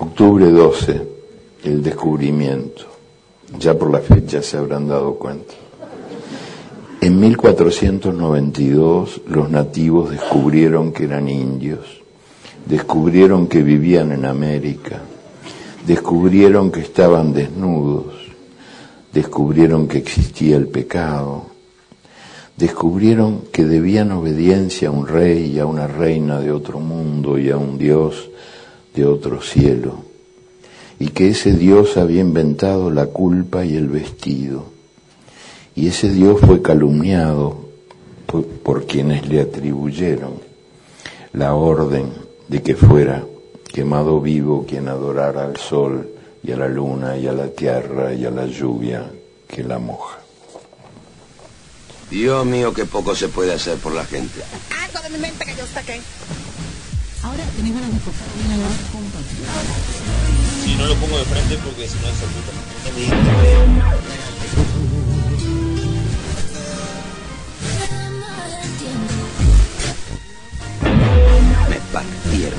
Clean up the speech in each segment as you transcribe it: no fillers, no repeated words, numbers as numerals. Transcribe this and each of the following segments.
Octubre 12, el descubrimiento. Ya por la fecha se habrán dado cuenta. En 1492 los nativos descubrieron que eran indios, descubrieron que vivían en América, descubrieron que estaban desnudos, descubrieron que existía el pecado, descubrieron que debían obediencia a un rey y a una reina de otro mundo y a un dios de otro cielo, y que ese dios había inventado la culpa y el vestido, y ese dios fue calumniado por quienes le atribuyeron la orden de que fuera quemado vivo quien adorara al sol y a la luna y a la tierra y a la lluvia que la moja. Dios mío, qué poco se puede hacer por la gente. Algo de mi mente que yo saqué. Ahora tenés ganas de forzar una gran compañía. Si no lo pongo de frente, porque si no es absoluta. Me partieron.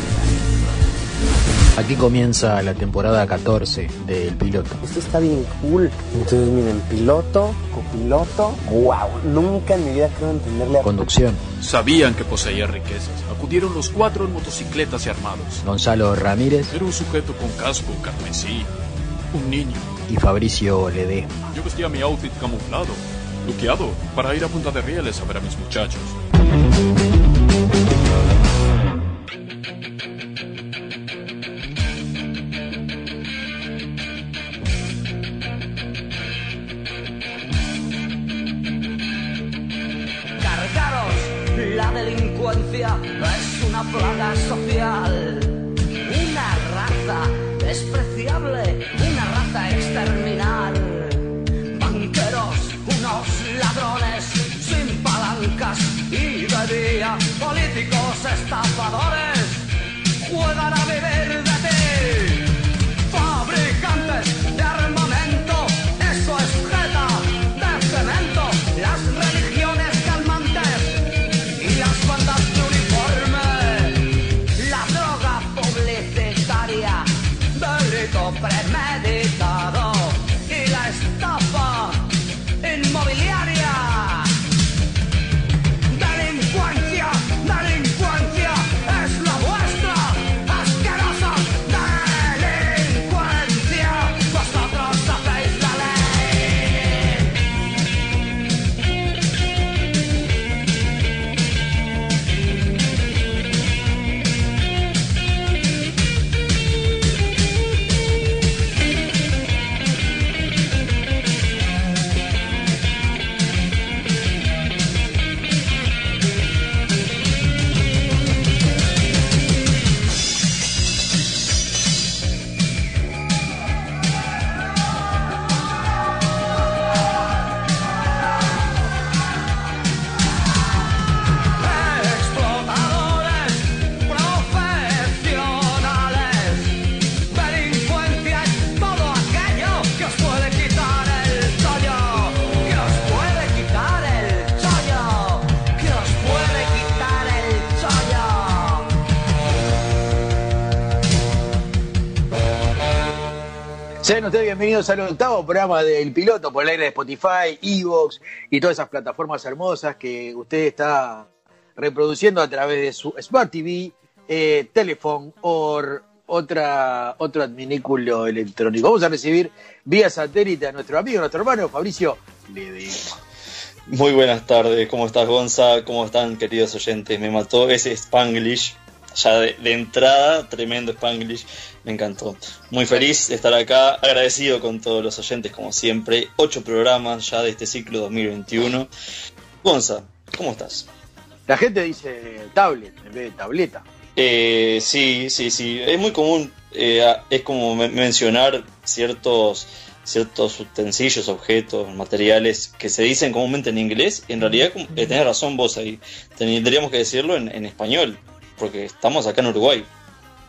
Aquí comienza la temporada 14 del piloto. Esto está bien cool. Entonces miren, piloto, copiloto, wow, nunca en mi vida creo entenderle a... Conducción. Sabían que poseía riquezas. Acudieron los cuatro en motocicletas y armados. Gonzalo Ramírez. Era un sujeto con casco, carmesí, un niño. Y Fabricio Ledesma. Yo vestía mi outfit camuflado, luqueado, para ir a Punta de Rieles a ver a mis muchachos. Es una plaga social, una raza despreciable, una raza exterminal. Banqueros, unos ladrones sin palancas y de día, políticos estafadores juegan a vivir de ti. Fabricantes de armamento, eso es jeta de cemento, las religiones calmantes y las bandas. Premeditado y la estafa inmobiliaria. Delincuencia, delincuencia es la vuestra, asquerosa delincuencia. Vosotros sabéis la ley. Sean ustedes bienvenidos al octavo programa del Piloto por el aire de Spotify, iVoox y todas esas plataformas hermosas que usted está reproduciendo a través de su Smart TV, teléfono o otro adminículo electrónico. Vamos a recibir vía satélite a nuestro amigo, nuestro hermano Fabricio Ledesma. Muy buenas tardes, ¿cómo estás, Gonza? ¿Cómo están, queridos oyentes? Me mató ese Spanglish. Ya de entrada, tremendo Spanglish, me encantó. Muy feliz de estar acá, agradecido con todos los oyentes como siempre. 8 programas ya de este ciclo 2021. Gonza, ¿cómo estás? La gente dice tablet en vez de tableta. Sí. Es muy común, es como mencionar ciertos utensilios, objetos, materiales que se dicen comúnmente en inglés. En realidad, tenés razón vos ahí. Tendríamos que decirlo en español. Porque estamos acá en Uruguay.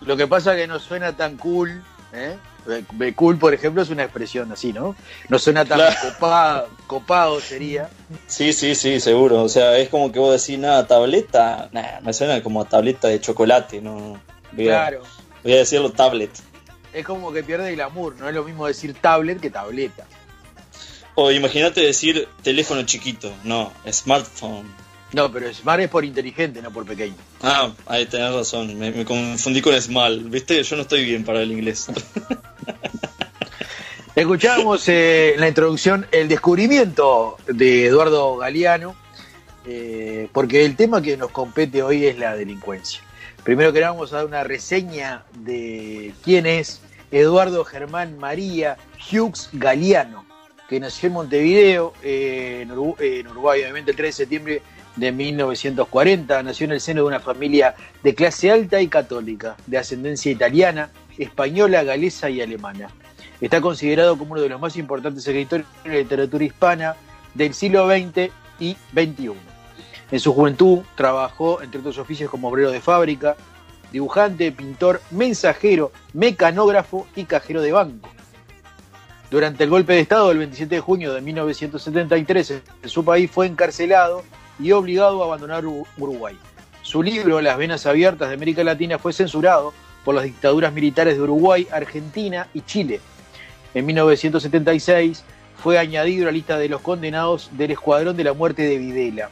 Lo que pasa es que no suena tan cool, ¿eh? Cool, por ejemplo, es una expresión así, ¿no? No suena tan copado sería. Sí, seguro. O sea, es como que vos decís, nada, tableta. Nada, me suena como a tableta de chocolate, ¿no? Voy a decirlo tablet. es como que pierde el glamour, no es lo mismo decir tablet que tableta. O imagínate decir teléfono chiquito, no, smartphone. No, pero smart es por inteligente, no por pequeño. Ah, ahí tenés razón, me confundí con small, viste, yo no estoy bien para el inglés. Escuchábamos en la introducción el descubrimiento de Eduardo Galeano, porque el tema que nos compete hoy es la delincuencia. Primero que nada vamos a dar una reseña de quién es Eduardo Germán María Hughes Galeano, que nació en Montevideo, en Uruguay, obviamente el 3 de septiembre de 1940. Nació en el seno de una familia de clase alta y católica, de ascendencia italiana, española, galesa y alemana. Está considerado como uno de los más importantes escritores de la literatura hispana del siglo XX y XXI. En su juventud trabajó, entre otros oficios, como obrero de fábrica, dibujante, pintor, mensajero, mecanógrafo y cajero de banco. Durante el golpe de Estado del 27 de junio de 1973, en su país fue encarcelado y obligado a abandonar Uruguay. Su libro, Las venas abiertas de América Latina, fue censurado por las dictaduras militares de Uruguay, Argentina y Chile. En 1976 fue añadido a la lista de los condenados del Escuadrón de la Muerte de Videla,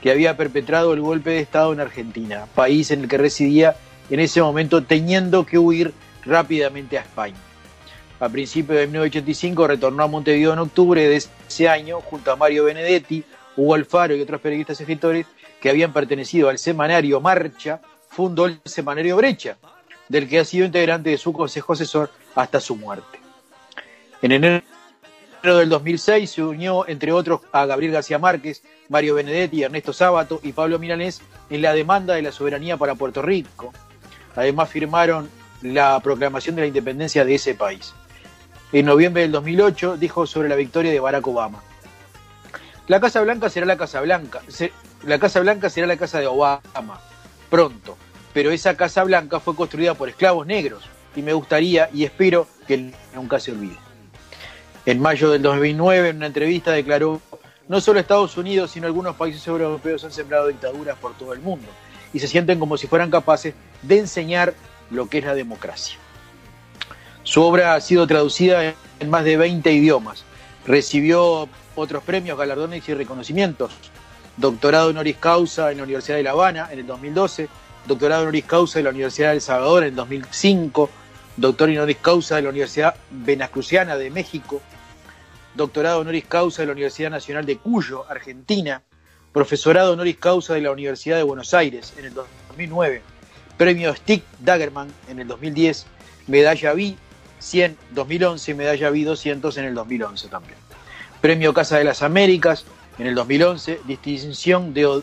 que había perpetrado el golpe de Estado en Argentina, país en el que residía en ese momento, teniendo que huir rápidamente a España. A principios de 1985 retornó a Montevideo en octubre de ese año, junto a Mario Benedetti, Hugo Alfaro y otros periodistas y escritores que habían pertenecido al semanario Marcha. Fundó el semanario Brecha, del que ha sido integrante de su consejo asesor hasta su muerte. En enero del 2006 se unió, entre otros, a Gabriel García Márquez, Mario Benedetti, Ernesto Sábato y Pablo Milanés en la demanda de la soberanía para Puerto Rico. Además firmaron la proclamación de la independencia de ese país. En noviembre del 2008 dijo sobre la victoria de Barack Obama: "La Casa Blanca será la Casa Blanca, la Casa Blanca será la casa de Obama, pronto. Pero esa Casa Blanca fue construida por esclavos negros y me gustaría y espero que nunca se olvide". En mayo del 2009, en una entrevista declaró: "No solo Estados Unidos, sino algunos países europeos han sembrado dictaduras por todo el mundo y se sienten como si fueran capaces de enseñar lo que es la democracia". Su obra ha sido traducida en más de 20 idiomas. Recibió otros premios, galardones y reconocimientos. Doctorado honoris causa en la Universidad de La Habana en el 2012, doctorado honoris causa de la Universidad del Salvador en el 2005, doctor honoris causa de la Universidad Venazcluciana de México, doctorado honoris causa de la Universidad Nacional de Cuyo, Argentina, profesorado honoris causa de la Universidad de Buenos Aires en el 2009, premio Stig Dagerman en el 2010, medalla B 100 2011 y medalla B200 en el 2011 también. Premio Casa de las Américas en el 2011, distinción de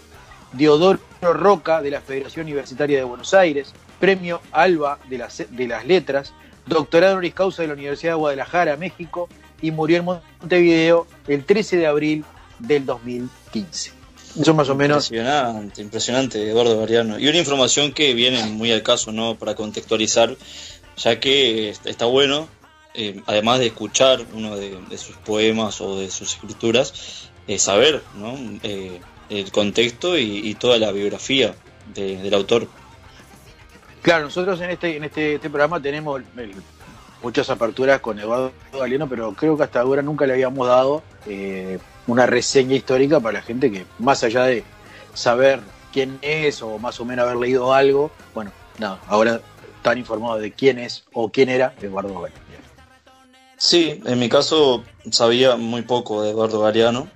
Deodoro Roca de la Federación Universitaria de Buenos Aires, Premio Alba de las Letras, doctorado honoris causa de la Universidad de Guadalajara, México, y murió en Montevideo el 13 de abril del 2015. Eso más o menos. Impresionante, Eduardo Galeano. Y una información que viene muy al caso, ¿no? Para contextualizar, ya que está bueno, además de escuchar uno de sus poemas o de sus escrituras, saber, ¿no? El contexto y toda la biografía del autor. Claro, nosotros en este programa tenemos muchas aperturas con Eduardo Galeano, pero creo que hasta ahora nunca le habíamos dado una reseña histórica para la gente que, más allá de saber quién es o más o menos haber leído algo, bueno, nada, ahora están informados de quién es o quién era Eduardo Galeano. Sí, en mi caso sabía muy poco de Eduardo Galeano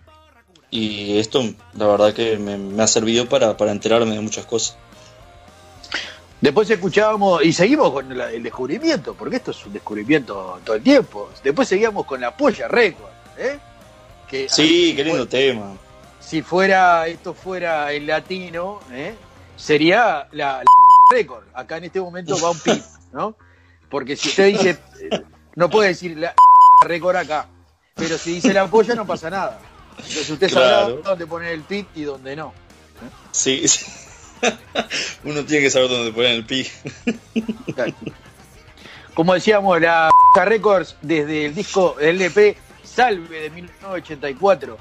y esto la verdad que me ha servido para enterarme de muchas cosas. Después escuchábamos y seguimos con el descubrimiento, porque esto es un descubrimiento todo el tiempo. Después seguíamos con La Polla récord, ¿eh? Que sí, qué lindo tema. Si esto fuera el latino, ¿eh? Sería la récord. Acá en este momento va un pip, ¿no? Porque si usted dice, no puede decir la récord acá, pero si dice La Polla no pasa nada. Entonces usted sabe dónde poner el pip y dónde no, ¿eh? Sí, sí. Uno tiene que saber dónde poner el pi. Como decíamos, la Records, desde el disco LP Salve de 1984,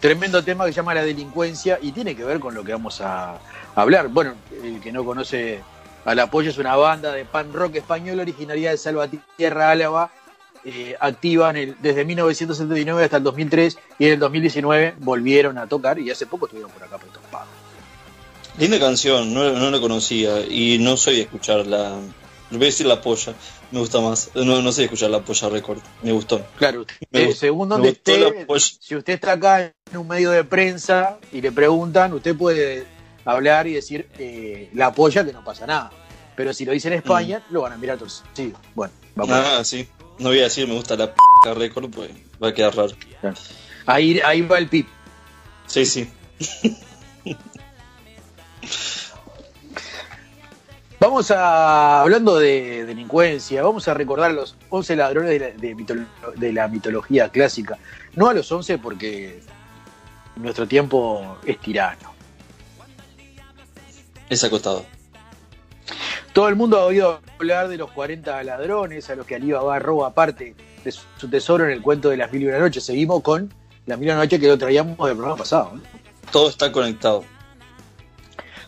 tremendo tema que se llama La delincuencia y tiene que ver con lo que vamos a hablar. Bueno, el que no conoce A La Polla es una banda de punk rock española originaria de Salvatierra, Álava, activa desde 1979 hasta el 2003, y en el 2019 volvieron a tocar y hace poco estuvieron por acá por Estos Pagos. Linda canción, no la conocía y no soy de escucharla. Voy a decir La Polla, me gusta más. No sé escuchar La Polla Record, me gustó. Claro, según donde esté, si usted está acá en un medio de prensa y le preguntan, usted puede hablar y decir La Polla, que no pasa nada. Pero si lo dice en España, lo van a mirar torcido. Sí, bueno, vamos. Ah, sí. No voy a decir me gusta La Polla Record, pues va a quedar raro. Claro. Ahí va el pip. Sí, sí. Vamos a, hablando de delincuencia, vamos a recordar a los 11 ladrones de la mitología clásica. No a los 11 porque nuestro tiempo es tirano. Es acotado. Todo el mundo ha oído hablar de los 40 ladrones a los que Alí Babá roba parte de su tesoro en el cuento de las Mil y una Noches. Seguimos con las Mil y una Noches, que lo traíamos del programa pasado, ¿no? Todo está conectado.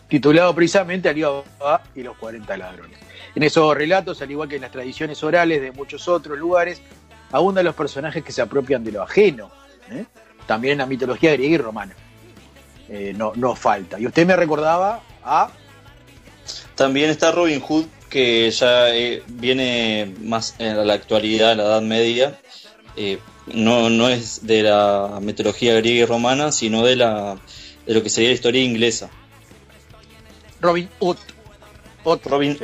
Titulado precisamente Alí Babá y los 40 ladrones. En esos relatos, al igual que en las tradiciones orales de muchos otros lugares, abundan los personajes que se apropian de lo ajeno, ¿eh? También en la mitología griega y romana. No falta. Y usted me recordaba a... También está Robin Hood, que ya viene más en la actualidad, en la Edad Media. No es de la mitología griega y romana, sino de lo que sería la historia inglesa. Robin Hood. Robin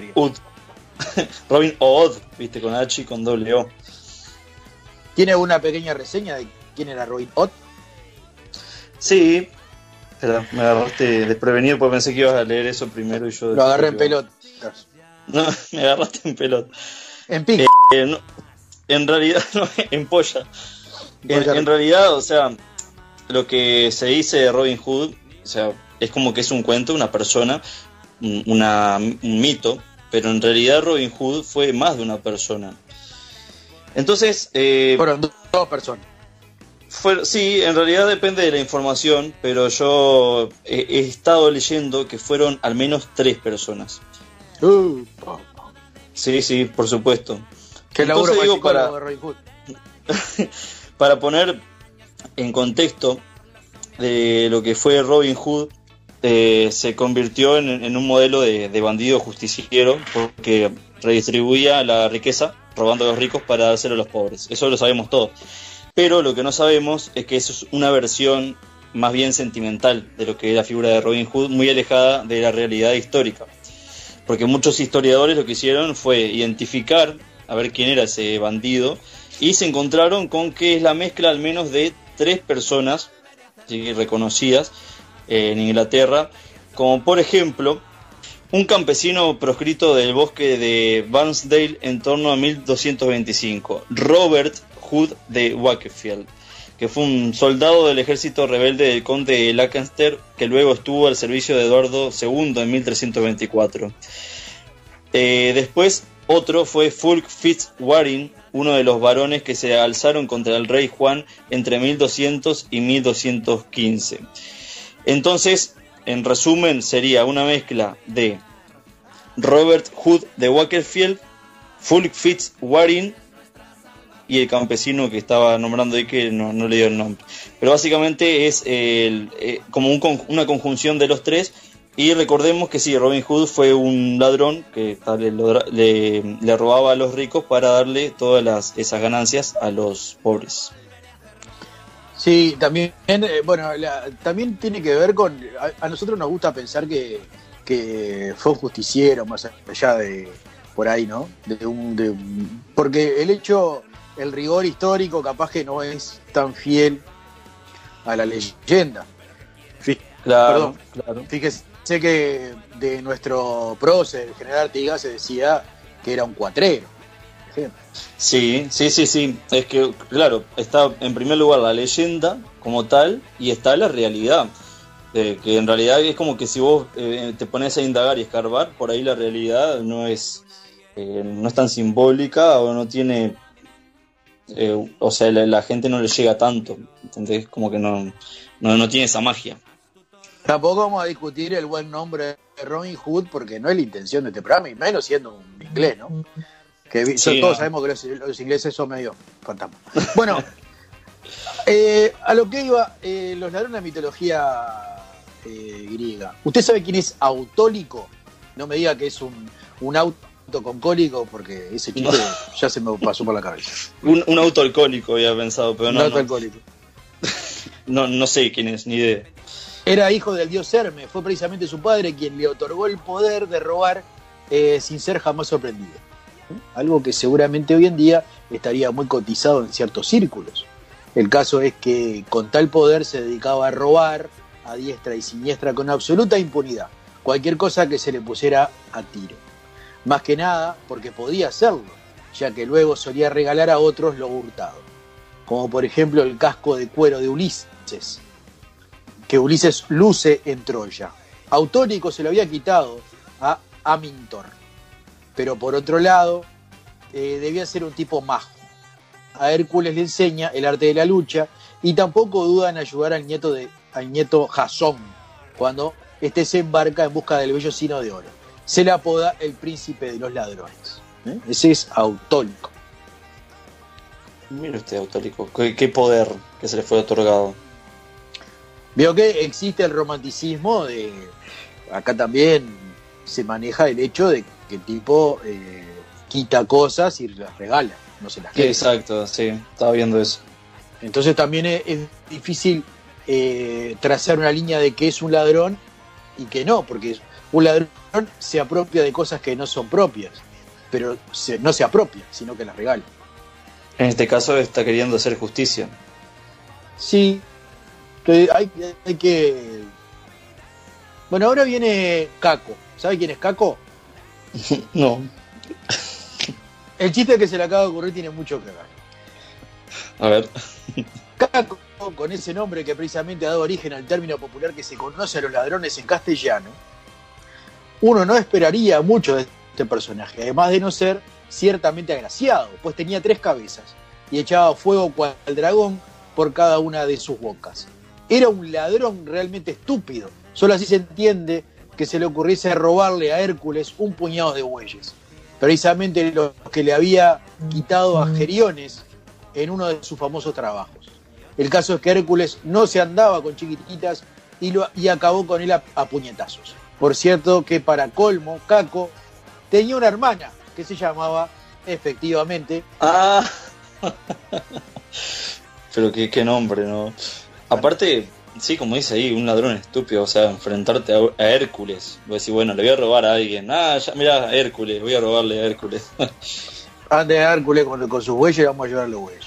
Hood, viste, con H y con doble O. ¿Tiene una pequeña reseña de quién era Robin Hood? Sí, pero me agarraste desprevenido porque pensé que ibas a leer eso primero y yo... Lo agarré en pelota. No, me agarraste en pelota. En pico. No, en realidad, no, en polla. En realidad, o sea, lo que se dice de Robin Hood, o sea, es como que es un cuento, una persona, un mito, pero en realidad Robin Hood fue más de una persona. Entonces... fueron dos personas. Sí, en realidad depende de la información, pero yo he estado leyendo que fueron al menos 3 personas. Sí, sí, por supuesto. Que laburo digo para Robin Hood. Para poner en contexto de lo que fue Robin Hood, se convirtió en un modelo de bandido justiciero, porque redistribuía la riqueza robando a los ricos para dárselo a los pobres. Eso lo sabemos todos. Pero lo que no sabemos es que eso es una versión más bien sentimental de lo que es la figura de Robin Hood, muy alejada de la realidad histórica. Porque muchos historiadores lo que hicieron fue identificar a ver quién era ese bandido, y se encontraron con que es la mezcla al menos de 3 personas, ¿sí?, reconocidas en Inglaterra, como por ejemplo un campesino proscrito del bosque de Barnsdale en torno a 1225, Robert Hood de Wakefield, que fue un soldado del ejército rebelde del conde de Lancaster, que luego estuvo al servicio de Eduardo II en 1324. Después, otro fue Fulk Fitzwarin, uno de los varones que se alzaron contra el rey Juan entre 1200 y 1215. Entonces, en resumen, sería una mezcla de Robert Hood de Wakefield, Fulk Fitzwarin y el campesino que estaba nombrando ahí, que no le dio el nombre. Pero básicamente es como una conjunción de los 3. Y recordemos que sí, Robin Hood fue un ladrón que le robaba a los ricos para darle todas esas ganancias a los pobres. Sí, también, bueno, también tiene que ver con... A nosotros nos gusta pensar que fue un justiciero, más allá de... por ahí, ¿no? Porque el hecho... El rigor histórico capaz que no es tan fiel a la leyenda. Claro, perdón, claro. Fíjese que de nuestro prócer, el general Artigas, se decía que era un cuatrero. Sí. Es que, claro, está en primer lugar la leyenda como tal y está la realidad. Que en realidad es como que si vos te pones a indagar y escarbar, por ahí la realidad no es tan simbólica o no tiene... o sea, la gente no le llega tanto, entonces como que no tiene esa magia. Tampoco vamos a discutir el buen nombre de Robin Hood, porque no es la intención de este programa, y menos siendo un inglés, ¿no? Que sí, todos sabemos que los ingleses son medio fantasmas. Bueno, a lo que iba, los ladrones de la mitología griega. ¿Usted sabe quién es Autólico? No me diga que es un auto con cólico, porque ese chiste ya se me pasó por la cabeza. Un auto alcohólico había pensado, pero no. Un auto alcohólico. No sé quién es, ni idea. Era hijo del dios Hermes, fue precisamente su padre quien le otorgó el poder de robar sin ser jamás sorprendido. Algo que seguramente hoy en día estaría muy cotizado en ciertos círculos. El caso es que con tal poder se dedicaba a robar a diestra y siniestra con absoluta impunidad. Cualquier cosa que se le pusiera a tiro. Más que nada porque podía hacerlo, ya que luego solía regalar a otros lo hurtado. Como por ejemplo el casco de cuero de Ulises, que Ulises luce en Troya. Autólico se lo había quitado a Amintor. Pero por otro lado, debía ser un tipo majo. A Hércules le enseña el arte de la lucha y tampoco duda en ayudar al nieto Jasón cuando este se embarca en busca del vellocino de oro. Se le apoda el príncipe de los ladrones. Ese es Autólico. Mire usted, Autólico, qué poder que se le fue otorgado. Veo que existe el romanticismo de... Acá también se maneja el hecho de que el tipo quita cosas y las regala, no se las queda. Exacto, sí, estaba viendo eso. Entonces también es difícil trazar una línea de que es un ladrón y que no, porque un ladrón se apropia de cosas que no son propias, pero no se apropia, sino que las regala. En este caso está queriendo hacer justicia. Sí. Hay que... Bueno, ahora viene Caco. ¿Sabe quién es Caco? No. El chiste que se le acaba de ocurrir tiene mucho que ver. A ver. Caco, con ese nombre que precisamente ha dado origen al término popular que se conoce a los ladrones en castellano, uno no esperaría mucho de este personaje, además de no ser ciertamente agraciado, pues tenía 3 cabezas y echaba fuego cual dragón por cada una de sus bocas. Era un ladrón realmente estúpido. Solo así se entiende que se le ocurriese robarle a Hércules un puñado de bueyes. Precisamente los que le había quitado a Geriones en uno de sus famosos trabajos. El caso es que Hércules no se andaba con chiquititas y acabó con él a puñetazos. Por cierto que para colmo, Caco tenía una hermana que se llamaba, efectivamente... Ah. Pero qué nombre, ¿no? Aparte, sí, como dice ahí, un ladrón estúpido, o sea, enfrentarte a Hércules. Voy a decir, bueno, le voy a robar a alguien. Ah, ya, mirá, Hércules, voy a robarle a Hércules. Antes de Hércules, con sus bueyes, vamos a llevar a los bueyes.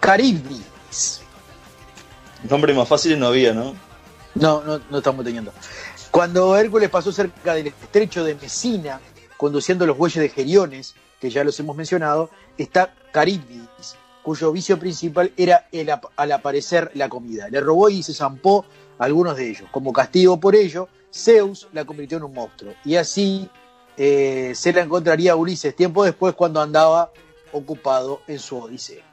Caribdis. Nombre más fácil no había, ¿no? No estamos teniendo. Cuando Hércules pasó cerca del estrecho de Mesina, conduciendo los bueyes de Geriones, que ya los hemos mencionado, está Caribdis, cuyo vicio principal era al aparecer la comida. Le robó y se zampó a algunos de ellos. Como castigo por ello, Zeus la convirtió en un monstruo. Y así se la encontraría a Ulises tiempo después cuando andaba ocupado en su odisea.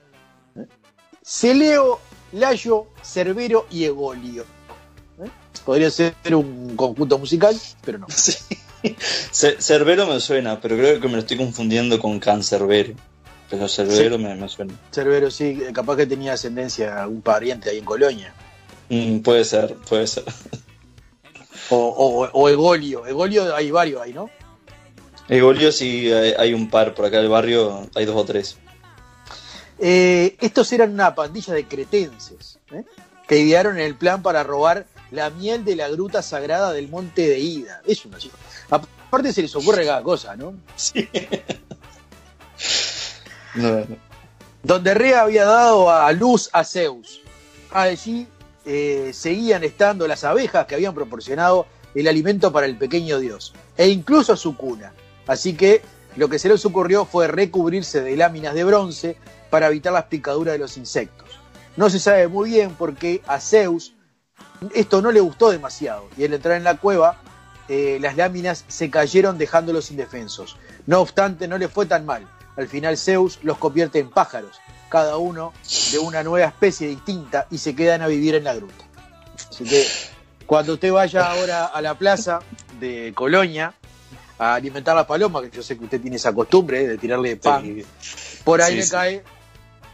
Celeo, Layo, Cerbero y Egolio. Podría ser un conjunto musical, pero no. Sí. Cerbero me suena, pero creo que me lo estoy confundiendo con Cancerbero. Pero Cerbero sí. me suena. Cerbero, sí, capaz que tenía ascendencia a algún pariente ahí en Colonia. Puede ser. O Egolio. Egolio hay varios ahí, ¿no? Egolio sí, hay un par. Por acá en el barrio hay 2 o 3. Estos eran una pandilla de cretenses que idearon el plan para robar la miel de la gruta sagrada del monte de Ida. Es una chica. Aparte se les ocurre cada cosa, ¿no? Sí. No. Donde Rea había dado a luz a Zeus. Allí seguían estando las abejas que habían proporcionado el alimento para el pequeño dios. E incluso su cuna. Así que lo que se les ocurrió fue recubrirse de láminas de bronce para evitar las picaduras de los insectos. No se sabe muy bien por qué a Zeus esto no le gustó demasiado. Y al entrar en la cueva... las láminas se cayeron dejándolos indefensos. No obstante, no les fue tan mal. Al final Zeus los convierte en pájaros, cada uno de una nueva especie distinta, y se quedan a vivir en la gruta. Así que Cuando usted vaya ahora a la plaza de Colonia a alimentar las palomas, que yo sé que usted tiene esa costumbre de tirarle pan, sí, por ahí le cae,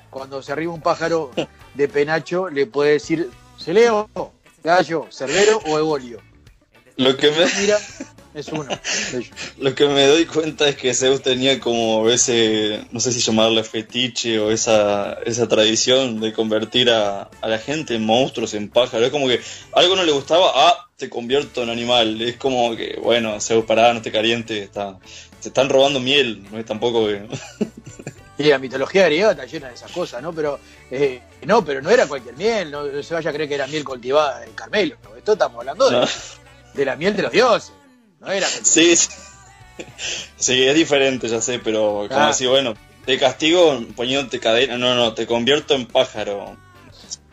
cuando se arriba un pájaro de penacho, le puede decir Celeo, Gallo, Cerbero o Egolio. Lo que me... Mira, es uno. Lo que me doy cuenta es que Zeus tenía como ese, no sé si llamarle fetiche o esa tradición de convertir a la gente en monstruos, en pájaros. Es como que algo no le gustaba, te convierto en animal. Es como que, bueno, Zeus, pará, no te calientes, te están robando miel, no es tampoco que... Sí, la mitología griega está llena de esas cosas, ¿no? Pero no era cualquier miel, no se vaya a creer que era miel cultivada en Carmelo, ¿no? Esto estamos hablando de la miel de los dioses, no era cualquier miel. Sí, es diferente, ya sé, pero como así, bueno, te castigo poniéndote cadena, no, te convierto en pájaro.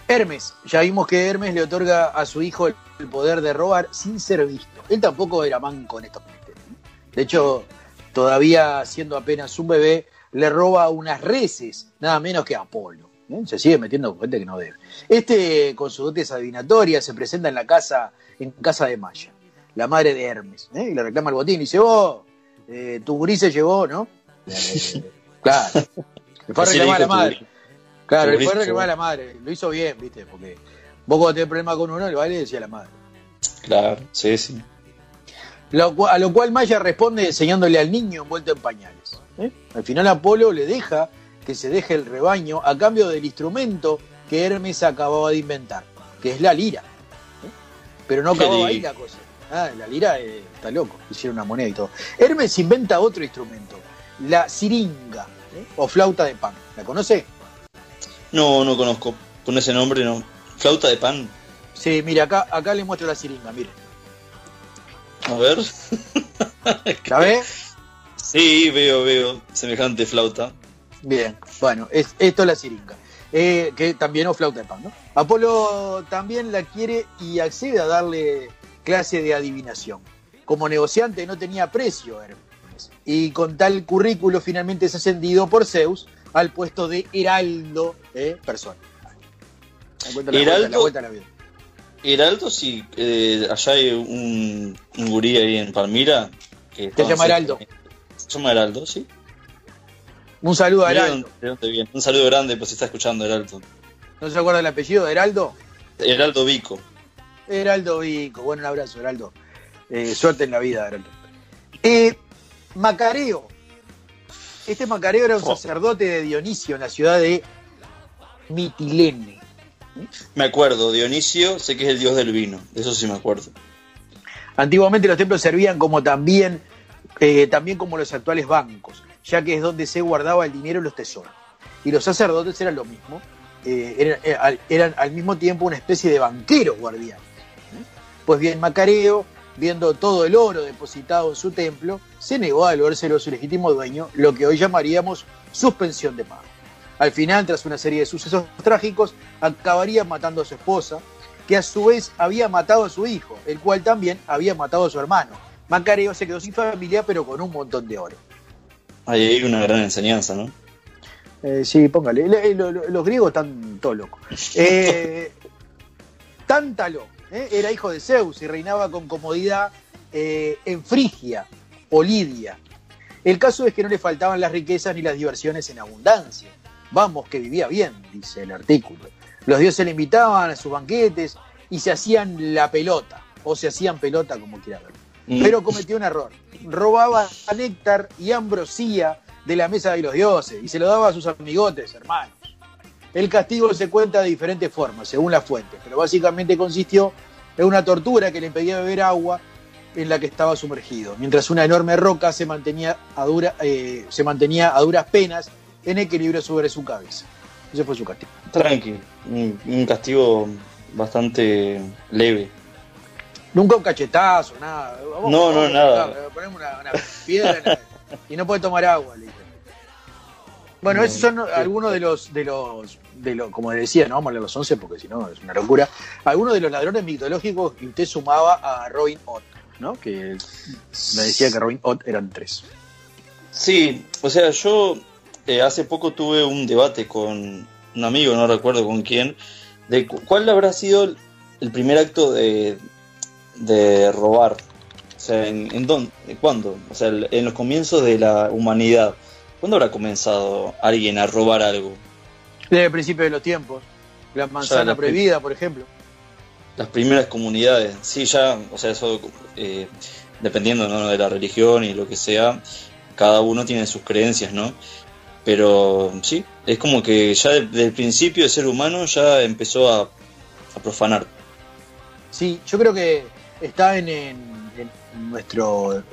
Hermes, ya vimos que Hermes le otorga a su hijo el poder de robar sin ser visto. Él tampoco era manco en estos momentos. De hecho, todavía siendo apenas un bebé, le roba unas reses, nada menos que a Apolo. Se sigue metiendo con gente que no debe. Este, con sus dotes adivinatorias, se presenta en la casa, en casa de Maya, la madre de Hermes, y le reclama el botín y dice, vos, tu gurí se llevó, ¿no? Claro, le fue a reclamar a la madre. Claro, le fue a reclamar a la madre, lo hizo bien, ¿viste? Porque vos cuando tenés problema con uno, le vale decir a la madre. Claro, sí. A lo cual Maya responde enseñándole al niño envuelto en pañales. Al final Apolo le deja que se deje el rebaño a cambio del instrumento que Hermes acababa de inventar, que es la lira. Pero no acababa ahí la cosa. La lira está loco, hicieron una moneda y todo. Hermes inventa otro instrumento, la siringa, o flauta de pan. ¿La conoce? No conozco. Con ese nombre no. ¿Flauta de pan? Sí, mira, acá les muestro la siringa, mire. A ver. ¿La ve? Sí, veo, semejante flauta. Bien, bueno, esto es la siringa, que también es flauta de pan, ¿no? Apolo también la quiere y accede a darle clase de adivinación. Como negociante no tenía precio Hermes, y con tal currículo finalmente es ascendido por Zeus al puesto de heraldo, persona. Heraldo, sí, allá hay un gurí ahí en Palmira. Te llama Heraldo. Somos Heraldo, ¿sí? Un saludo a Heraldo. Un saludo grande, pues si está escuchando Heraldo. ¿No se acuerda el apellido de Heraldo? Heraldo Vico. Bueno, un abrazo, Heraldo. Suerte en la vida, Heraldo. Macareo. Este Macareo era un sacerdote de Dionisio en la ciudad de Mitilene. Me acuerdo, Dionisio, sé que es el dios del vino. Eso sí me acuerdo. Antiguamente los templos servían como también como los actuales bancos, ya que es donde se guardaba el dinero y los tesoros. Y los sacerdotes eran lo mismo, eran al mismo tiempo una especie de banqueros guardianes. Pues bien, Macareo, viendo todo el oro depositado en su templo, se negó a devolvérselo a su legítimo dueño, lo que hoy llamaríamos suspensión de pago. Al final, tras una serie de sucesos trágicos, acabaría matando a su esposa, que a su vez había matado a su hijo, el cual también había matado a su hermano. Macareo se quedó sin familia, pero con un montón de oro. Ahí hay una gran enseñanza, ¿no? Sí, póngale. Los griegos están todos locos. Tántalo era hijo de Zeus y reinaba con comodidad en Frigia o Lidia. El caso es que no le faltaban las riquezas ni las diversiones en abundancia. Vamos, que vivía bien, dice el artículo. Los dioses le invitaban a sus banquetes y se hacían la pelota, o se hacían pelota, como quiera verlo. Pero cometió un error. Robaba néctar y ambrosía de la mesa de los dioses y se lo daba a sus amigotes, hermanos. El castigo se cuenta de diferentes formas, según la fuente, pero básicamente consistió en una tortura que le impedía beber agua en la que estaba sumergido, mientras una enorme roca se mantenía a duras penas en equilibrio sobre su cabeza. Ese fue su castigo. Tranqui, un castigo bastante leve. Nunca un cachetazo, nada. Vamos, no, nada. Ponemos una piedra y no puede tomar agua. Le bueno, no, esos son algunos de los, como decía, no vamos a leer los 11 porque si no es una locura. Algunos de los ladrones mitológicos que usted sumaba a Robin Hood, ¿no? Que me decía que Robin Hood eran 3. Sí, o sea, yo hace poco tuve un debate con un amigo, no recuerdo con quién, de cuál habrá sido el primer acto de de robar. O sea, ¿en dónde? ¿Cuándo? O sea, en los comienzos de la humanidad, ¿cuándo habrá comenzado alguien a robar algo? Desde el principio de los tiempos. La manzana prohibida, por ejemplo. Las primeras comunidades. Sí, ya, o sea, eso dependiendo, ¿no?, de la religión y lo que sea, cada uno tiene sus creencias, ¿no? Pero sí, es como que ya desde el principio el ser humano ya empezó a profanar. Sí, yo creo que está en nuestro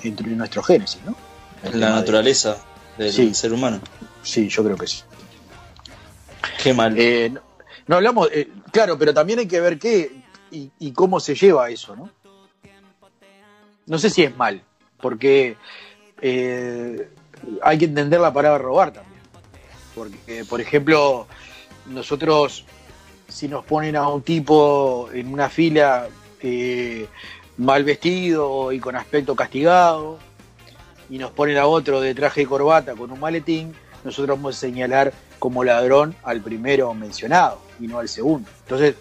génesis, ¿no? En la naturaleza del ser humano. Sí, yo creo que sí. Qué mal. No hablamos, claro, pero también hay que ver qué y cómo se lleva eso, ¿no? No sé si es mal, porque hay que entender la palabra robar también. Porque, por ejemplo, nosotros, si nos ponen a un tipo en una fila mal vestido y con aspecto castigado, y nos ponen a otro de traje y corbata con un maletín, nosotros vamos a señalar como ladrón al primero mencionado y no al segundo. Entonces,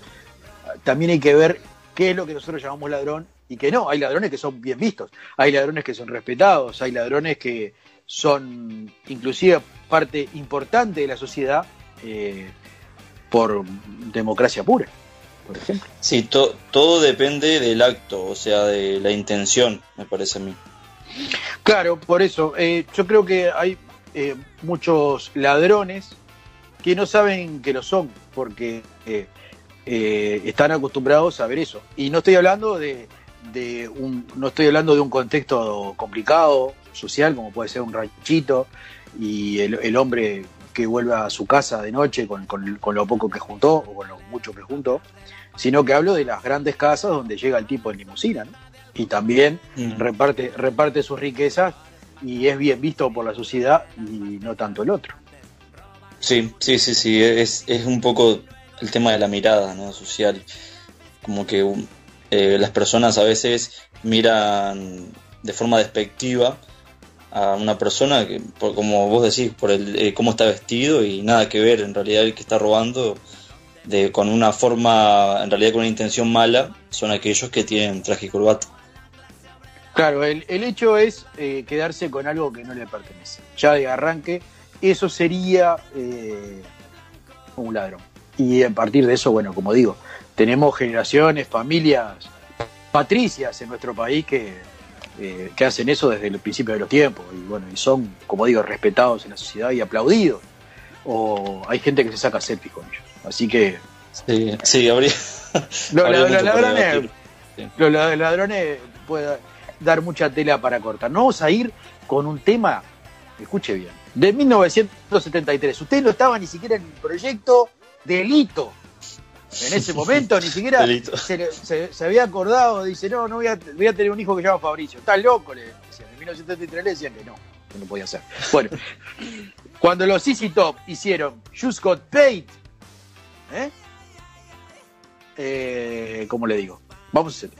también hay que ver qué es lo que nosotros llamamos ladrón y qué no. Hay ladrones que son bien vistos, hay ladrones que son respetados, hay ladrones que son inclusive parte importante de la sociedad por democracia pura, por ejemplo. Sí, todo depende del acto, o sea, de la intención, me parece a mí. Claro, por eso. Yo creo que hay muchos ladrones que no saben que lo son, porque están acostumbrados a ver eso. Y no estoy hablando de un contexto complicado social, como puede ser un ranchito y el hombre que vuelva a su casa de noche con lo poco que juntó o con lo mucho que juntó, sino que hablo de las grandes casas donde llega el tipo en limusina, ¿no?, y también reparte sus riquezas y es bien visto por la sociedad y no tanto el otro. Sí, es un poco el tema de la mirada, ¿no?, social, como que las personas a veces miran de forma despectiva a una persona que, como vos decís, por el cómo está vestido, y nada que ver en realidad el que está robando con una forma, en realidad con una intención mala, son aquellos que tienen traje y corbata. Claro, el hecho es quedarse con algo que no le pertenece. Ya de arranque, eso sería un ladrón. Y a partir de eso, bueno, como digo, tenemos generaciones, familias, patricias en nuestro país que hacen eso desde el principio de los tiempos. Y bueno, y son, como digo, respetados en la sociedad y aplaudidos. O hay gente que se saca selfies con ellos. Así que... Sí, habría... Los ladrones pueden dar mucha tela para cortar. No vamos a ir con un tema, escuche bien, de 1973. Usted no estaba ni siquiera en el proyecto delito. En ese momento ni siquiera se había acordado. Dice, no voy a tener un hijo que se llama Fabricio. Está loco, le decían. En 1973 le decían que no podía ser. Bueno, cuando los ZZ Top hicieron Just Got Paid, ¿cómo le digo? Vamos a hacer.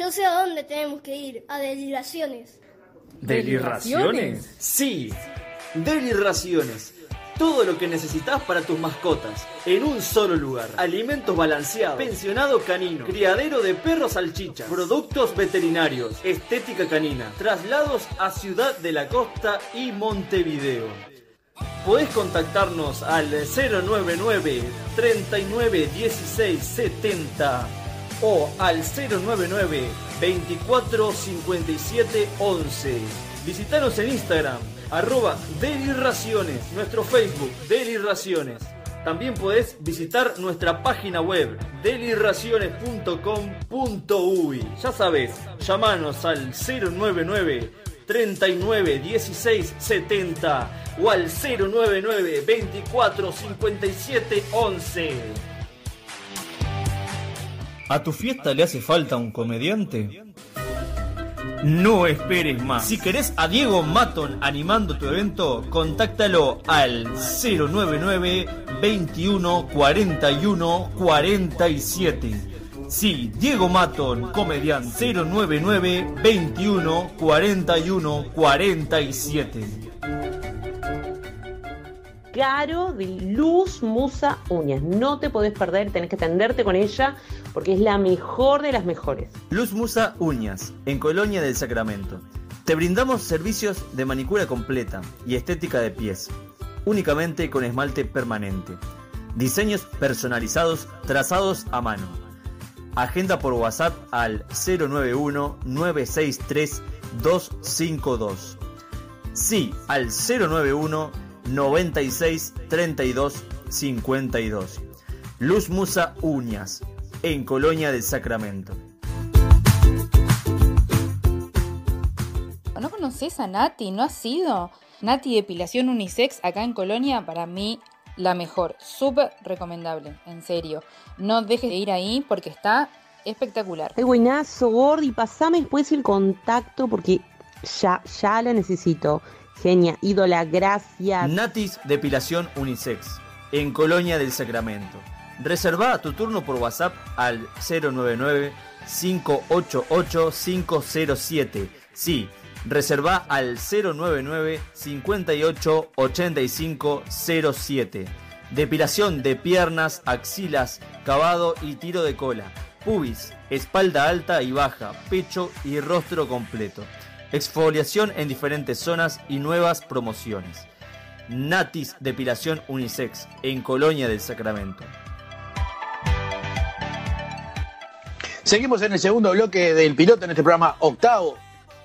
Yo sé a dónde tenemos que ir, a deliraciones. ¿Deliraciones? Sí, deliraciones. Todo lo que necesitas para tus mascotas, en un solo lugar. Alimentos balanceados, pensionado canino, criadero de perros salchichas, productos veterinarios, estética canina, traslados a Ciudad de la Costa y Montevideo. Podés contactarnos al 099-391670 o al 099-245711. Visítanos en Instagram, @deliraciones, nuestro Facebook, deliraciones. También podés visitar nuestra página web, deliraciones.com.uy. Ya sabés, llamanos al 099-391670 o al 099-245711. ¿A tu fiesta le hace falta un comediante? No esperes más. Si querés a Diego Maton animando tu evento, contáctalo al 099-21-41-47. Sí, Diego Maton, comediante, 099-21-41-47. Caro de Luz Musa Uñas. No te podés perder, tenés que atenderte con ella porque es la mejor de las mejores. Luz Musa Uñas, en Colonia del Sacramento. Te brindamos servicios de manicura completa y estética de pies, únicamente con esmalte permanente. Diseños personalizados, trazados a mano. Agenda por WhatsApp al 091-963-252. Sí, al 091-963252. Luz Musa Uñas, en Colonia del Sacramento. ¿No conoces a Nati? ¿No has ido? Nati Depilación Unisex acá en Colonia, para mí la mejor, súper recomendable, en serio. No dejes de ir ahí porque está espectacular. Ay, buenazo, Gordi, pasame después el contacto porque ya la necesito. Genia, ídola, gracias. Natis Depilación Unisex, en Colonia del Sacramento. Reservá tu turno por WhatsApp al 099-588-507. Sí, reservá al 099-588507. Depilación de piernas, axilas, cavado y tiro de cola, pubis, espalda alta y baja, pecho y rostro completo. Exfoliación en diferentes zonas y nuevas promociones. Natis Depilación Unisex, en Colonia del Sacramento. Seguimos en el segundo bloque del piloto en este programa octavo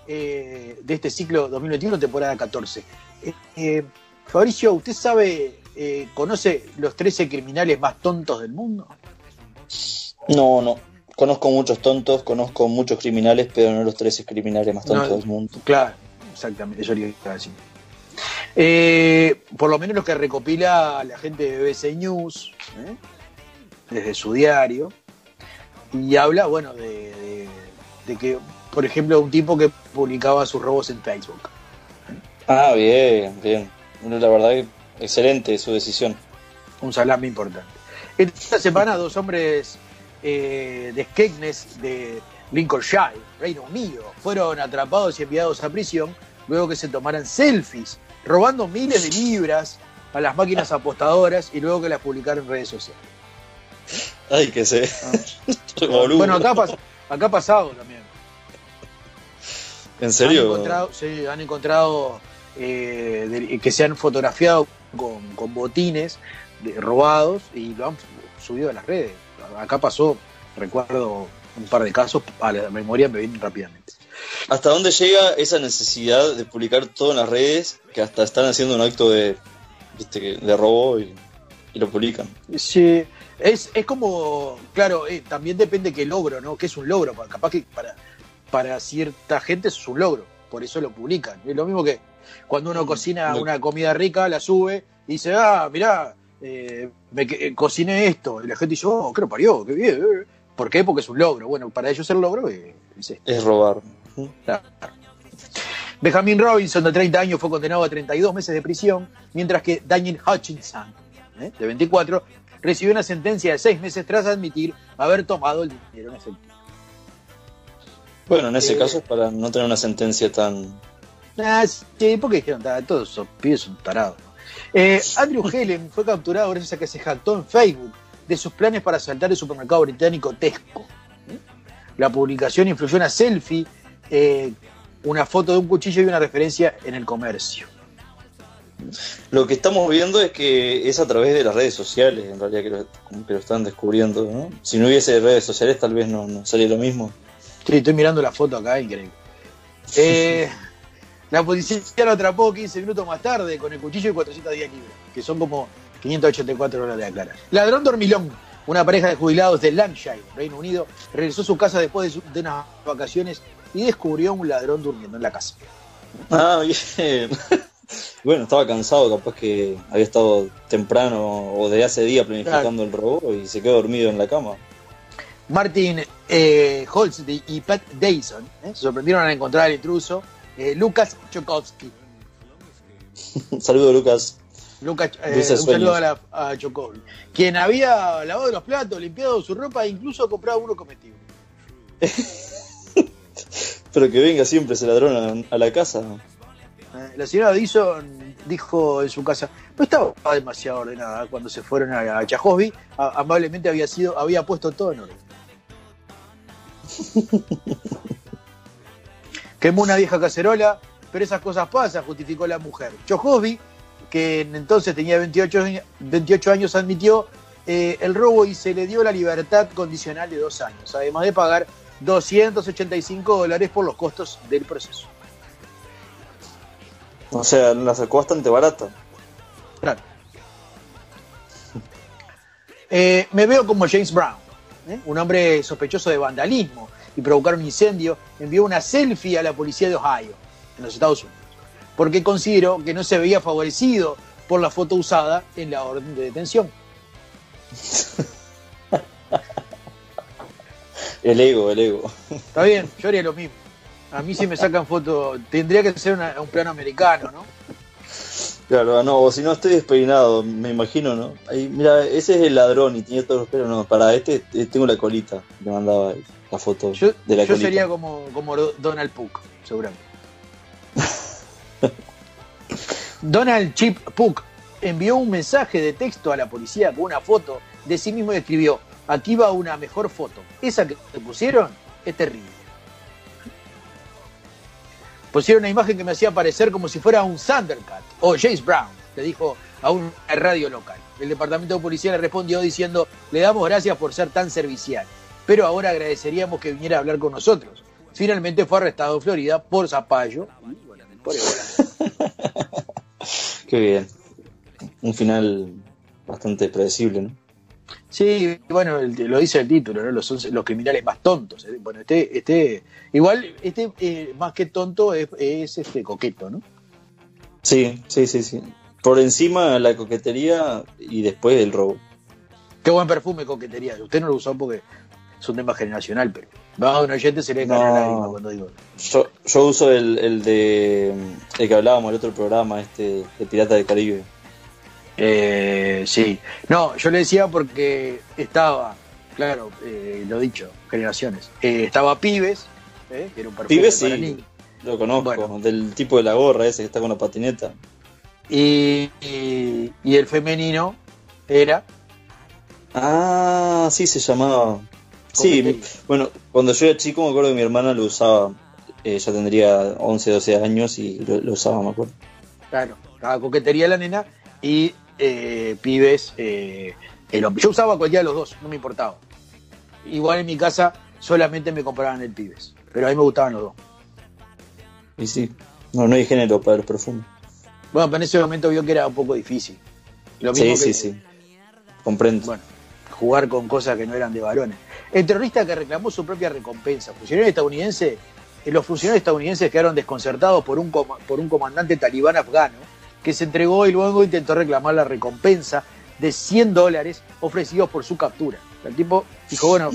de este ciclo 2021, temporada 14. Fabricio, ¿usted sabe, conoce los 13 criminales más tontos del mundo? No. Conozco muchos tontos, conozco muchos criminales, pero no los 13 criminales más tontos del mundo. Claro, exactamente, eso es lo que estaba diciendo. Por lo menos los que recopila la gente de BBC News, desde su diario. Y habla, bueno, de que, por ejemplo, un tipo que publicaba sus robos en Facebook. Ah, bien. La verdad que excelente su decisión. Un salame importante. Esta semana dos hombres de Skegness, de Lincolnshire, Reino Unido, fueron atrapados y enviados a prisión luego que se tomaran selfies, robando miles de libras a las máquinas apostadoras y luego que las publicaron en redes sociales. Ay, que sé. Bueno, acá ha pasado también. ¿En serio? Han encontrado que se han fotografiado con botines robados y lo han subido a las redes. Acá pasó, recuerdo un par de casos, a la memoria me vienen rápidamente. ¿Hasta dónde llega esa necesidad de publicar todo en las redes, que hasta están haciendo un acto de robo y lo publican? Sí. Es como, claro, también depende qué logro, ¿no? ¿Qué es un logro? Capaz que para cierta gente es un logro, por eso lo publican. Es lo mismo que cuando uno cocina una comida rica, la sube y dice, mirá, cociné esto. Y la gente dice, qué lo parió, qué bien. ¿Por qué? Porque es un logro. Bueno, para ellos el logro es esto. Es robar. Claro. Benjamin Robinson, de 30 años, fue condenado a 32 meses de prisión, mientras que Daniel Hutchinson, de 24, recibió una sentencia de 6 meses tras admitir haber tomado el dinero en efectivo. Bueno, en ese caso es para no tener una sentencia tan... Ah, sí, porque dijeron, todos esos pibes son tarados. Andrew Helen fue capturado gracias a que se jactó en Facebook de sus planes para asaltar el supermercado británico Tesco. La publicación influyó una selfie, una foto de un cuchillo y una referencia en el comercio. Lo que estamos viendo es que es a través de las redes sociales, en realidad, que lo están descubriendo, ¿no? Si no hubiese redes sociales, tal vez no salía lo mismo. Sí, estoy mirando la foto acá, increíble. La policía lo atrapó 15 minutos más tarde con el cuchillo y 400 días libres, que son como 584 horas de aclarar. Ladrón dormilón. Una pareja de jubilados de Lancashire, Reino Unido, regresó a su casa después de unas vacaciones y descubrió a un ladrón durmiendo en la casa. Ah, bien. Bueno, estaba cansado, capaz que había estado temprano o desde hace día planificando el robo y se quedó dormido en la cama. Martin Holtz y Pat Dyson se sorprendieron al encontrar al intruso, Lucas Chakowski. Saludos, Lucas. Un saludo a Chocol, quien había lavado los platos, limpiado su ropa e incluso comprado uno comestible. Pero que venga siempre ese ladrón a la casa. La señora Dyson dijo en su casa, no estaba demasiado ordenada. Cuando se fueron a Chajosby, amablemente había puesto todo en orden. Quemó una vieja cacerola, pero esas cosas pasan, justificó la mujer. Chajosby, que entonces tenía 28 años, admitió el robo y se le dio la libertad condicional de 2 años, además de pagar $285 por los costos del proceso. O sea, la sacó bastante barata. Claro. Me veo como James Brown, un hombre sospechoso de vandalismo y provocar un incendio, envió una selfie a la policía de Ohio, en los Estados Unidos, porque consideró que no se veía favorecido por la foto usada en la orden de detención. El ego. Está bien, yo haría lo mismo. A mí si me sacan foto, tendría que ser un plano americano, ¿no? Claro, no, o si no estoy despeinado, me imagino, ¿no? Ahí, mira, ese es el ladrón y tenía todos los pelos. No, para este tengo la colita. Le mandaba la foto de la colita. Yo sería como Donald Pook, seguramente. Donald Chip Pook envió un mensaje de texto a la policía con una foto de sí mismo y escribió: aquí va una mejor foto. Esa que te pusieron es terrible. Pusieron una imagen que me hacía parecer como si fuera un Thundercat o James Brown, le dijo a una radio local. El departamento de policía le respondió diciendo: le damos gracias por ser tan servicial, pero ahora agradeceríamos que viniera a hablar con nosotros. Finalmente fue arrestado en Florida por zapallo. Por Qué bien. Un final bastante predecible, ¿no? Sí, bueno, lo dice el título, ¿no? Los criminales más tontos. Bueno, más que tonto es coqueto, ¿no? Sí. Por encima la coquetería y después el robo. Qué buen perfume, coquetería. Usted no lo usó porque es un tema generacional, pero a un oyente se le gana la misma cuando digo. Yo uso el que hablábamos el otro programa, de Pirata del Caribe. Sí. No, yo le decía porque estaba, claro, lo dicho, generaciones. Estaba Pibes, que era un perfume. Pibes sí, niños. Lo conozco, bueno, del tipo de la gorra ese que está con la patineta. Y el femenino era... Ah, sí se llamaba... Sí, bueno, cuando yo era chico me acuerdo que mi hermana lo usaba, ella tendría 11, 12 años y lo usaba, me acuerdo. Claro, la coquetería la nena y Pibes, el hombre. Yo usaba cualquiera de los dos, no me importaba. Igual en mi casa solamente me compraban el Pibes, pero a mí me gustaban los dos. Y sí, no hay género para los perfumes. Bueno, pero en ese momento vio que era un poco difícil. Lo mismo sí, comprendo. Bueno, jugar con cosas que no eran de varones. El terrorista que reclamó su propia recompensa. Los funcionarios estadounidenses quedaron desconcertados por un comandante talibán afgano que se entregó y luego intentó reclamar la recompensa de $100 ofrecidos por su captura. El tipo dijo, bueno,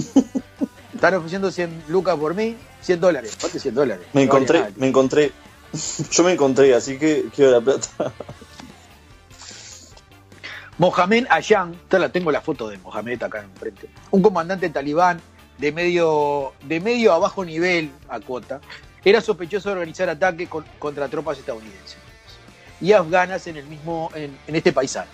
están ofreciendo $100 por mí, $100. ¿Cuánto es $100? Me encontré, así que quiero la plata. Mohamed Ayan, la foto de Mohamed acá enfrente, un comandante talibán de medio a bajo nivel a cuota, era sospechoso de organizar ataques contra tropas estadounidenses y afganas en este país árabe.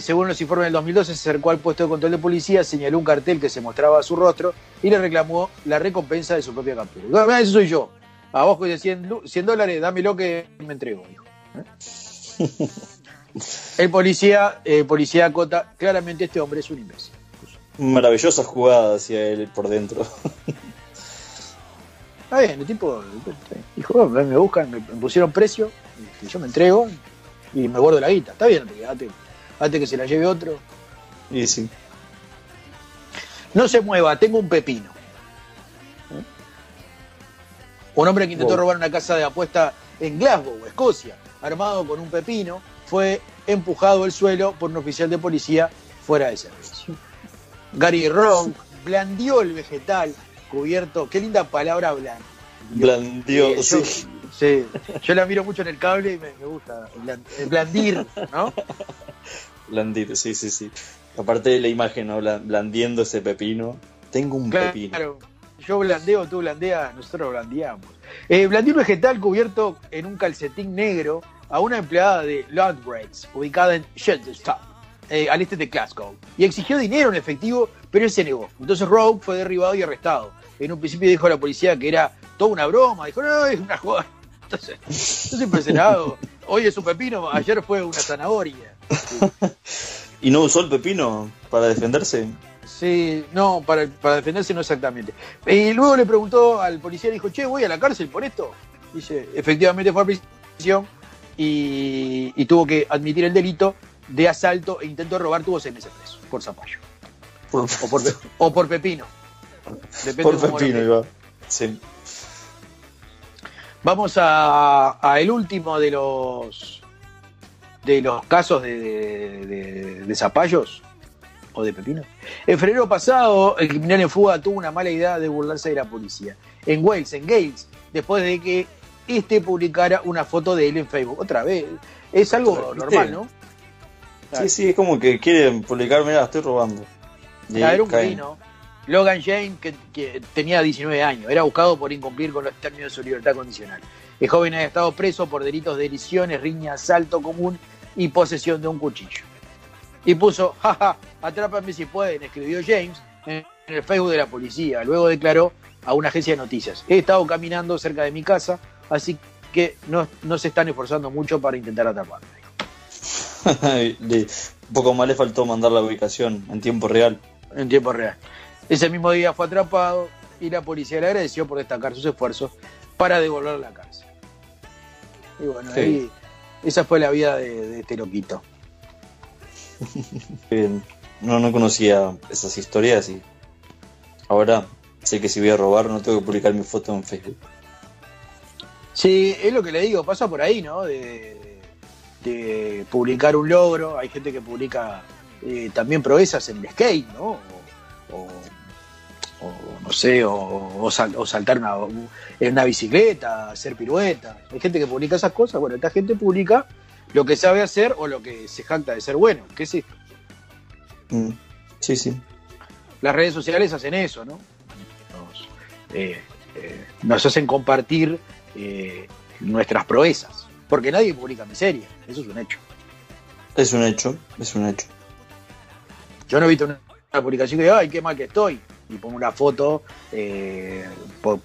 Según los informes del 2012, se acercó al puesto de control de policía, señaló un cartel que se mostraba a su rostro y le reclamó la recompensa de su propia captura. Eso soy yo. Abajo de $100, dámelo que me entrego. ¿Eh? El policía acota, claramente este hombre es un imbécil. Maravillosa jugada hacia él por dentro. Está bien, el tipo dijo, me buscan, me pusieron precio, yo me entrego y me guardo la guita. Está bien, antes que se la lleve otro. Y sí. No se mueva, tengo un pepino. ¿Eh? Un hombre que intentó robar una casa de apuesta en Glasgow, Escocia, armado con un pepino, fue empujado al suelo por un oficial de policía fuera de servicio. Gary Ronk blandió el vegetal cubierto. Qué linda palabra, blandió. Yo la miro mucho en el cable y me gusta. Blandir, ¿no? Blandir, sí. Aparte de la imagen, ¿no? Blandiendo ese pepino. Tengo un pepino. Claro, yo blandeo, tú blandeas, nosotros blandeamos. Blandió el vegetal cubierto en un calcetín negro a una empleada de Lodbrakes, ubicada en Shenstone, al este de Glasgow, y exigió dinero en efectivo, pero él se negó. Entonces Rogue fue derribado y arrestado. En un principio dijo a la policía que era toda una broma, dijo, no, es una joda. Entonces impresionado, hoy es un pepino, ayer fue una zanahoria. Sí. ¿Y no usó el pepino para defenderse? Sí, no, para defenderse no exactamente. Y luego le preguntó al policía, dijo, che, voy a la cárcel por esto. Dice, efectivamente fue a prisión. Y tuvo que admitir el delito de asalto e intento de robar, tuvo 6 meses preso por zapallo. O por pepino. Depende por pepino, Iván. Sí. Vamos a el último de los casos de zapallos o de pepino. En febrero pasado, el criminal en fuga tuvo una mala idea de burlarse de la policía. En Wales, después de que publicara una foto de él en Facebook. Otra vez. Es algo normal, ¿no? Claro. Sí, es como que quieren publicar, mirá, estoy robando. Era un pepino. Logan James, que tenía 19 años, era buscado por incumplir con los términos de su libertad condicional. El joven había estado preso por delitos de lesiones, riña, asalto común y posesión de un cuchillo. Y puso, jaja, atrápame si pueden, escribió James en el Facebook de la policía. Luego declaró a una agencia de noticias, he estado caminando cerca de mi casa, así que no se están esforzando mucho para intentar atraparme. Un poco más le faltó mandar la ubicación en tiempo real. Ese mismo día fue atrapado y la policía le agradeció por destacar sus esfuerzos para devolverlo a la cárcel. Y bueno, sí. Ahí, esa fue la vida de este loquito. No conocía esas historias y ahora sé que si voy a robar no tengo que publicar mi foto en Facebook. Sí, es lo que le digo, pasa por ahí, ¿no? De publicar un logro, hay gente que publica también proezas en el skate, ¿no? O no sé, o saltar en una bicicleta, hacer piruetas. Hay gente que publica esas cosas. Bueno, esta gente publica lo que sabe hacer o lo que se jacta de ser bueno. ¿Qué es esto? Sí. Las redes sociales hacen eso, ¿no? Nos hacen compartir nuestras proezas. Porque nadie publica miseria. Eso es un hecho. Yo no he visto una publicación que diga, ay, qué mal que estoy. Y pongo una foto,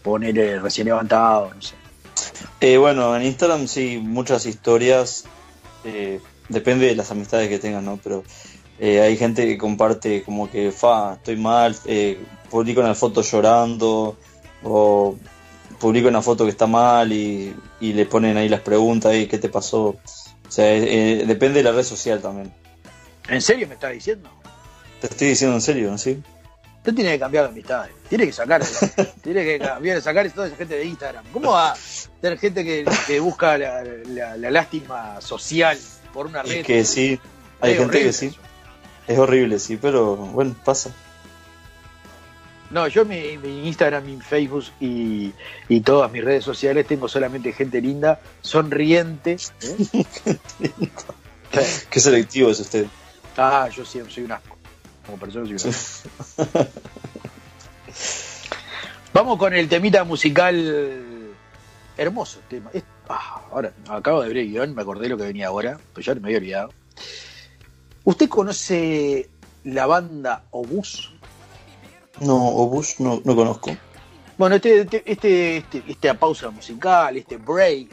poner recién levantado, no sé. Bueno, en Instagram sí, muchas historias. Depende de las amistades que tengas, ¿no? Pero hay gente que comparte como que, estoy mal, publico una foto llorando, o publico una foto que está mal y le ponen ahí las preguntas, ¿qué te pasó? O sea, depende de la red social también. ¿En serio me estás diciendo? Te estoy diciendo en serio, ¿no? Sí. Usted tiene que cambiar de amistades, tiene que sacarse, sacar toda esa gente de Instagram. ¿Cómo va a tener gente que busca la lástima social por una red? Es que sí, hay gente que sí. Eso. Es horrible, sí, pero bueno, pasa. No, yo mi Instagram, mi Facebook y todas mis redes sociales tengo solamente gente linda, sonriente. ¿Eh? Qué selectivo es usted. Ah, yo siempre soy un asco. como persona soy. Vamos con el temita musical. Hermoso tema. Ahora, acabo de ver el guión, me acordé lo que venía ahora, pero ya me había olvidado. ¿Usted conoce la banda Obús? No, Obús no conozco. Bueno, esta pausa musical, este break,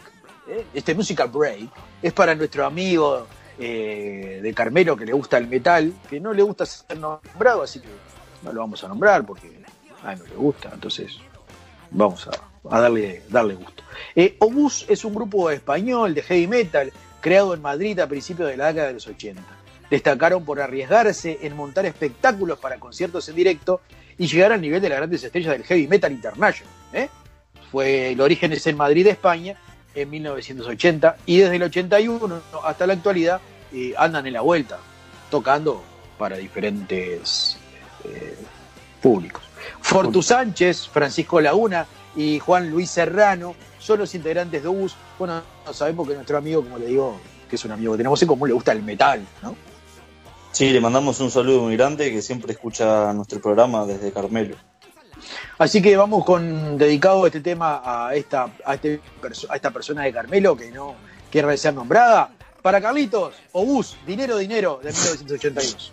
este musical break, es para nuestro amigo de Carmelo, que le gusta el metal, que no le gusta ser nombrado, así que no lo vamos a nombrar porque a él no le gusta, entonces vamos a darle gusto. Obús es un grupo español de heavy metal creado en Madrid a principios de la década de los 80. Destacaron por arriesgarse en montar espectáculos para conciertos en directo y llegar al nivel de las grandes estrellas del heavy metal international. El origen es en Madrid, España, en 1980, y desde el 81 hasta la actualidad andan en la vuelta, tocando para diferentes públicos. Fortu Sánchez, Francisco Laguna y Juan Luis Serrano son los integrantes de Obús. Bueno, no sabemos porque nuestro amigo, como le digo, que es un amigo que tenemos en común, le gusta el metal, ¿no? Sí, le mandamos un saludo muy grande, que siempre escucha nuestro programa desde Carmelo. Así que vamos con dedicado este tema a esta persona de Carmelo que no quiere ser nombrada. Para Carlitos, Obús, Dinero, Dinero, de 1982.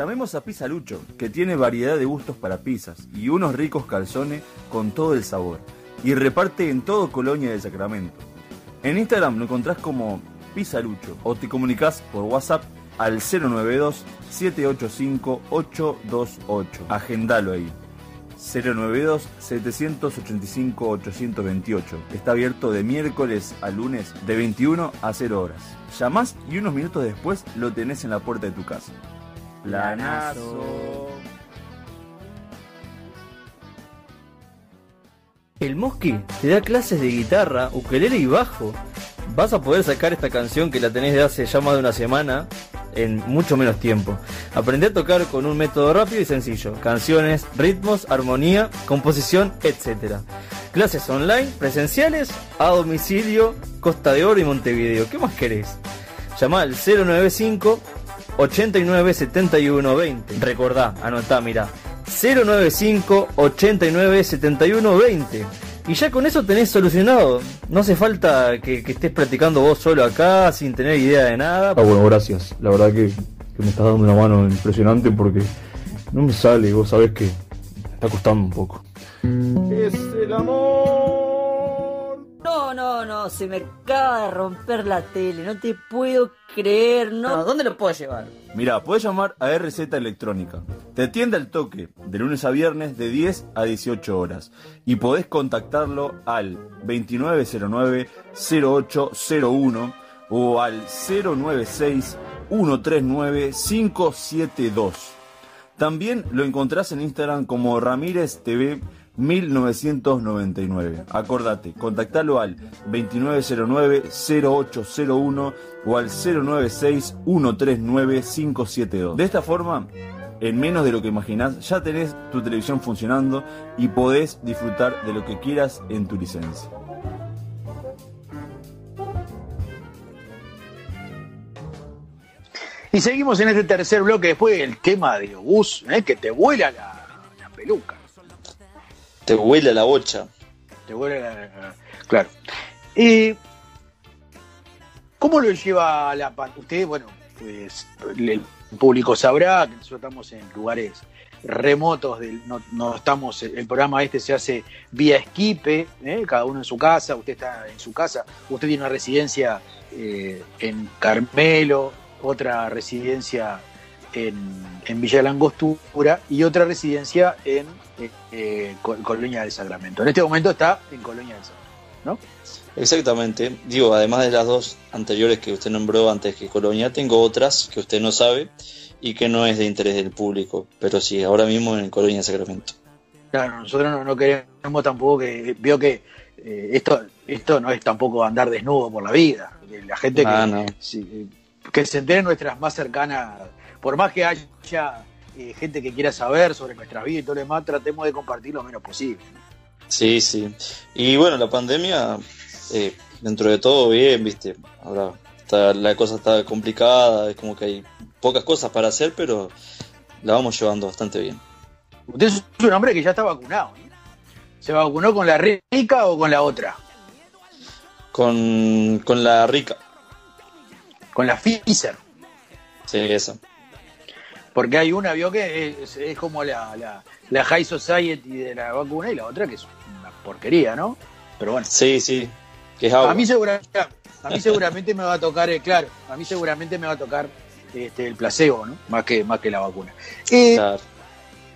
Llamemos a pizza Lucho, que tiene variedad de gustos para pizzas y unos ricos calzones con todo el sabor, y reparte en todo Colonia de Sacramento. En Instagram lo encontrás como pizza Lucho o te comunicás por WhatsApp al 092-785-828. Agendalo ahí. 092-785-828. Está abierto de miércoles a lunes de 21 a 0 horas. Llamás y unos minutos después lo tenés en la puerta de tu casa. Planazo. El Mosqui te da clases de guitarra, ukelele y bajo. Vas a poder sacar esta canción que la tenés de hace ya más de una semana en mucho menos tiempo. Aprende a tocar con un método rápido y sencillo: canciones, ritmos, armonía, composición, etc. Clases online, presenciales, a domicilio, Costa de Oro y Montevideo. ¿Qué más querés? Llamá al 095 89 71 20. Recordá, anotá, mirá, 095 89 71 20. Y ya con eso tenés solucionado. No hace falta que estés practicando vos solo acá, sin tener idea de nada. Ah, bueno, gracias. La verdad que me estás dando una mano impresionante, porque no me sale. Vos sabés que me está costando un poco. Es el amor. No, se me acaba de romper la tele. No te puedo creer, no. ¿Dónde lo puedo llevar? Mirá, podés llamar a RZ Electrónica. Te atiende al toque, de lunes a viernes, de 10 a 18 horas. Y podés contactarlo al 2909-0801 o al 096-139-572. También lo encontrás en Instagram como Ramírez TV 1999. Acordate, contactalo al 2909-0801 o al 096-139-572. De esta forma, en menos de lo que imaginás, ya tenés tu televisión funcionando y podés disfrutar de lo que quieras en tu licencia. Y seguimos en este tercer bloque después del tema de Obús, que te vuela la peluca. Te vuela la bocha. Te vuela la... Claro. ¿Cómo lo lleva la... Usted, bueno, pues... El público sabrá que nosotros estamos en lugares remotos, no estamos, el programa este se hace vía Skype, cada uno en su casa, usted está en su casa, usted tiene una residencia en Carmelo, otra residencia en Villa de la Angostura y otra residencia en Colonia del Sacramento. En este momento está en Colonia del Sacramento, ¿no? Exactamente, digo, además de las dos anteriores que usted nombró antes que Colonia, tengo otras que usted no sabe y que no es de interés del público, pero sí, ahora mismo en Colonia Sacramento. Claro, nosotros no queremos tampoco que, veo que esto no es tampoco andar desnudo por la vida, la gente que se enteren nuestras más cercanas, por más que haya gente que quiera saber sobre nuestras vidas y todo lo demás, tratemos de compartir lo menos posible. Sí. Y bueno, la pandemia, dentro de todo, bien, viste. Ahora la cosa está complicada, es como que hay pocas cosas para hacer, pero la vamos llevando bastante bien. Usted es un hombre que ya está vacunado, ¿eh? ¿Se vacunó con la rica o con la otra? Con la rica. Con la Pfizer. Sí, esa. Porque hay una, vio que es como la High Society de la vacuna y la otra que es una porquería, ¿no? Pero bueno. Sí. A mí seguramente me va a tocar, el placebo, ¿no? Más que la vacuna. Claro.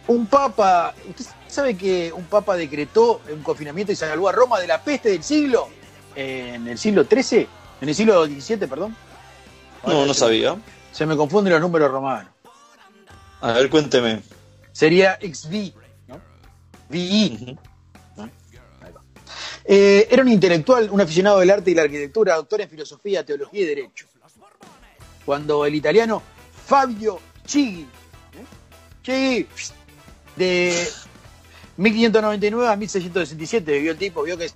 Un papa, ¿usted sabe que un papa decretó un confinamiento y salvó a Roma de la peste del siglo? En el siglo XIII, en el siglo XVII, perdón. Ahora, no sabía. Se me confunden los números romanos. A ver, cuénteme. Sería XV, ¿no? VI. Uh-huh. Era un intelectual, un aficionado del arte y la arquitectura, doctor en filosofía, teología y derecho. Cuando el italiano Fabio Chigi, de 1599 a 1667, vivió el tipo, vio que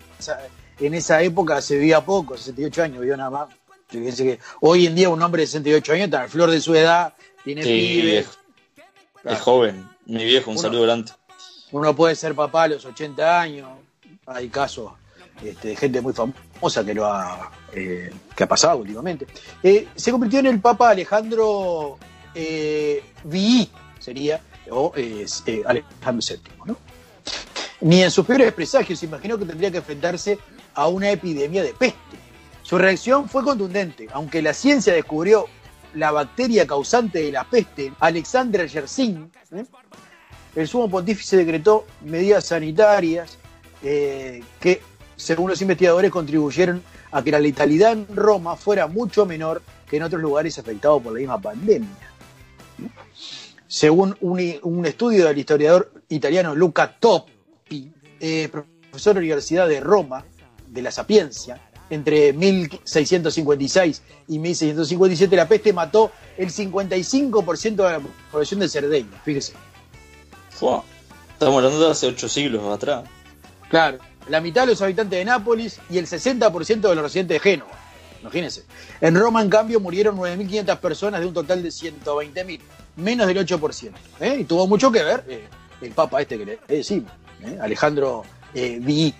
en esa época se vivía poco, 68 años, vio nada más. Fíjense que hoy en día un hombre de 68 años está al flor de su edad, tiene pibes. Claro. Es joven, mi viejo, un saludo grande. Uno puede ser papá a los 80 años, hay casos de gente muy famosa que ha pasado últimamente. Se convirtió en el Papa Alejandro VII, sería Alejandro VII, ¿no? Ni en sus peores presagios se imaginó que tendría que enfrentarse a una epidemia de peste. Su reacción fue contundente. Aunque la ciencia descubrió la bacteria causante de la peste, Alexander Yersin, el sumo pontífice decretó medidas sanitarias que, según los investigadores, contribuyeron a que la letalidad en Roma fuera mucho menor que en otros lugares afectados por la misma pandemia. Según un estudio del historiador italiano Luca Toppi, profesor de la Universidad de Roma, de la Sapienza, entre 1656 y 1657 la peste mató el 55% de la población de Cerdeña, fíjese. Wow. Estamos hablando de hace 8 siglos atrás. Claro, la mitad de los habitantes de Nápoles y el 60% de los residentes de Génova, imagínense. En Roma, en cambio, murieron 9.500 personas de un total de 120.000, menos del 8%. Y tuvo mucho que ver el papa este que le decimos, Alejandro VII.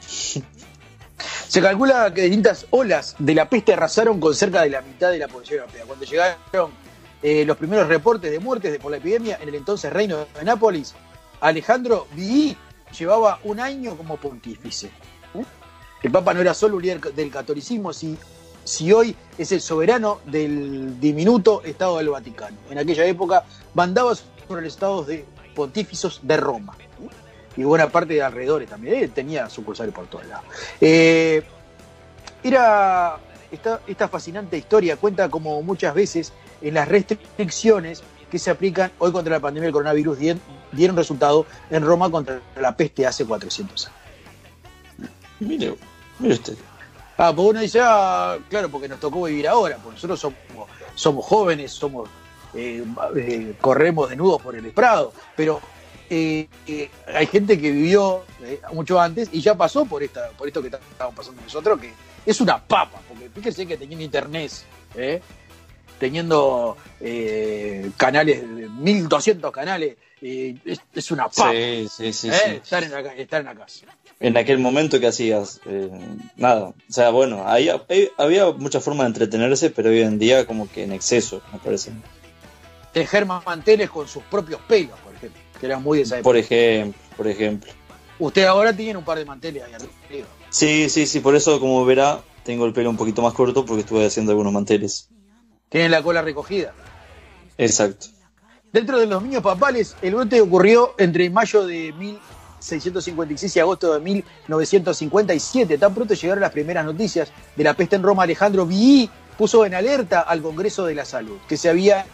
Se calcula que distintas olas de la peste arrasaron con cerca de la mitad de la población europea. Cuando llegaron los primeros reportes de muertes por la epidemia en el entonces reino de Nápoles, Alejandro VII llevaba un año como pontífice. El Papa no era solo un líder del catolicismo, si hoy es el soberano del diminuto Estado del Vaticano. En aquella época mandaba sobre los estados de pontífices de Roma. Y buena parte de alrededores también. Él tenía sucursales por todos lados. Esta fascinante historia cuenta como muchas veces en las restricciones que se aplican hoy contra la pandemia del coronavirus dieron resultado en Roma contra la peste hace 400 años. Mire usted. Pues uno dice, claro, porque nos tocó vivir ahora, porque nosotros somos jóvenes, corremos desnudos por el prado, pero... hay gente que vivió mucho antes y ya pasó por esto que estamos pasando nosotros, que es una papa, porque fíjense que teniendo internet, teniendo canales, 1200 canales, es una papa. Sí. Estar en la casa. En aquel momento que hacías, nada, o sea, bueno, había muchas formas de entretenerse, pero hoy en día como que en exceso, me parece. Tejer manteles con sus propios pelos, por ejemplo. Que eran muy de esa época. Por ejemplo. Usted ahora tiene un par de manteles ahí arriba. Sí, por eso, como verá, tengo el pelo un poquito más corto porque estuve haciendo algunos manteles. Tiene la cola recogida. Exacto. Dentro de los dominios papales, el brote ocurrió entre mayo de 1656 y agosto de 1957. Tan pronto llegaron las primeras noticias de la peste en Roma, Alejandro VII puso en alerta al Congreso de la Salud, que se había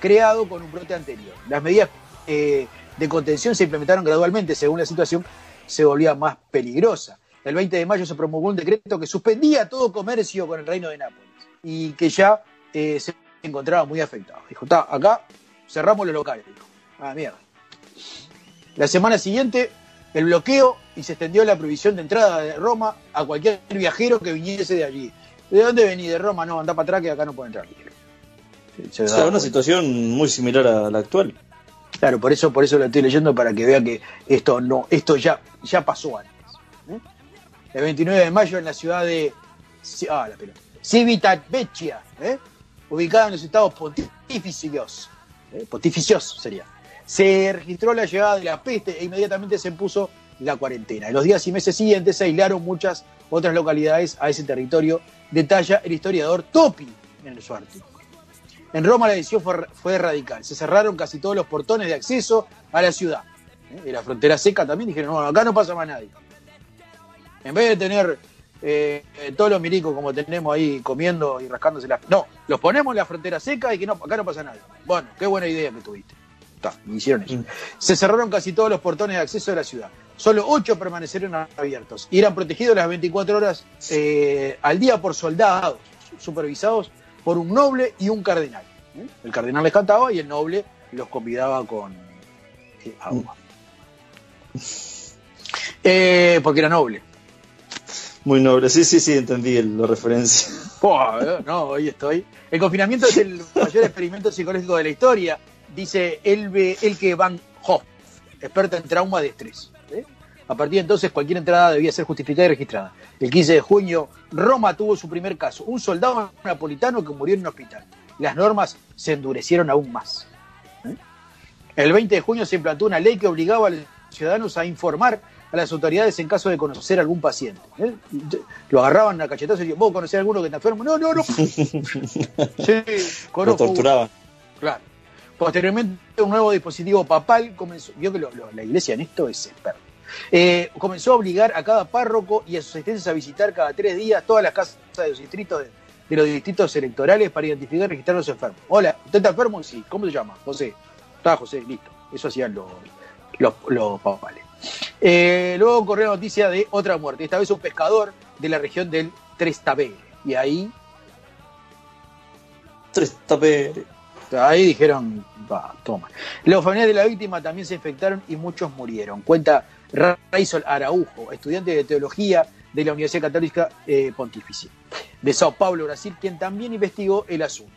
creado con un brote anterior. Las medidas de contención se implementaron gradualmente, según la situación se volvía más peligrosa. El 20 de mayo se promulgó un decreto que suspendía todo comercio con el reino de Nápoles y que ya se encontraba muy afectado. Dijo, acá cerramos los locales. Dijo, mierda. La semana siguiente, el bloqueo y se extendió la prohibición de entrada de Roma a cualquier viajero que viniese de allí. ¿De dónde venís? De Roma, no, andá para atrás que acá no puede entrar. O sea, una situación muy similar a la actual. Claro, por eso lo estoy leyendo, para que vea que esto ya pasó antes. El 29 de mayo en la ciudad de Civitavecchia, ubicada en los estados pontificios, se registró la llegada de la peste e inmediatamente se impuso la cuarentena. En los días y meses siguientes se aislaron muchas otras localidades a ese territorio, detalla el historiador Toppi en su artículo. En Roma la decisión fue radical. Se cerraron casi todos los portones de acceso a la ciudad. Y la frontera seca también dijeron, no, acá no pasa más nadie. En vez de tener todos los milicos como tenemos ahí comiendo y rascándose las... No, los ponemos en la frontera seca y que no, acá no pasa nadie. Bueno, qué buena idea que tuviste. Hicieron eso. Se cerraron casi todos los portones de acceso a la ciudad. Solo 8 permanecieron abiertos y eran protegidos las 24 horas al día por soldados supervisados por un noble y un cardenal. El cardenal les cantaba y el noble los convidaba con agua. Porque era noble. Muy noble, sí, entendí la referencia. Hoy estoy. El confinamiento es el mayor experimento psicológico de la historia, dice Elke van Hoff, experta en trauma de estrés. A partir de entonces, cualquier entrada debía ser justificada y registrada. El 15 de junio, Roma tuvo su primer caso, un soldado napolitano que murió en un hospital. Las normas se endurecieron aún más. El 20 de junio se implantó una ley que obligaba a los ciudadanos a informar a las autoridades en caso de conocer a algún paciente. ¿Eh? Lo agarraban a cachetazos y decían, ¿vos conocés a alguno que está enfermo? No, no, no. Sí, conozco. Lo torturaban. Claro. Posteriormente, un nuevo dispositivo papal comenzó. Vio que la iglesia en esto es experta. Comenzó a obligar a cada párroco y a sus asistentes a visitar cada 3 días todas las casas de los distritos de los distritos electorales para identificar y registrar a los enfermos. Hola, ¿usted está enfermo? Sí. ¿Cómo se llama? José. Está José, listo. Eso hacían los papales. Luego corrió la noticia de otra muerte, esta vez un pescador de la región del Trestabé. Y ahí... Trestabé. Ahí dijeron, va, toma. Los familiares de la víctima también se infectaron y muchos murieron. Cuenta Raisol Araujo, estudiante de teología de la Universidad Católica Pontificia de Sao Paulo, Brasil, quien también investigó el asunto.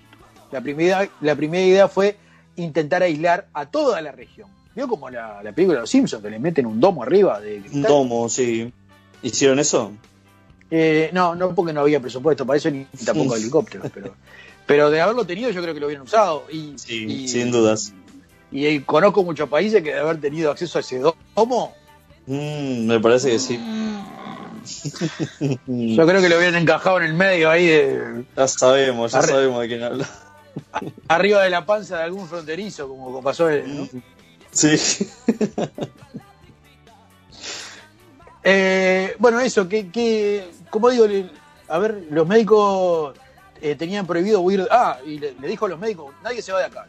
La primera idea fue intentar aislar a toda la región. ¿Vio como la película de los Simpsons, que le meten un domo arriba de cristal? Un domo, sí. ¿Hicieron eso? No, porque no había presupuesto para eso, ni tampoco helicópteros, pero de haberlo tenido yo creo que lo hubieran usado. Sí, sin dudas. Y conozco muchos países que de haber tenido acceso a ese domo... me parece que sí. Yo creo que lo hubieran encajado en el medio ahí de... Ya sabemos de quién habla. Arriba de la panza de algún fronterizo, como pasó él, ¿no? Sí. Bueno, eso, que como digo, a ver, los médicos tenían prohibido huir. Y le dijo a los médicos, nadie se va de acá.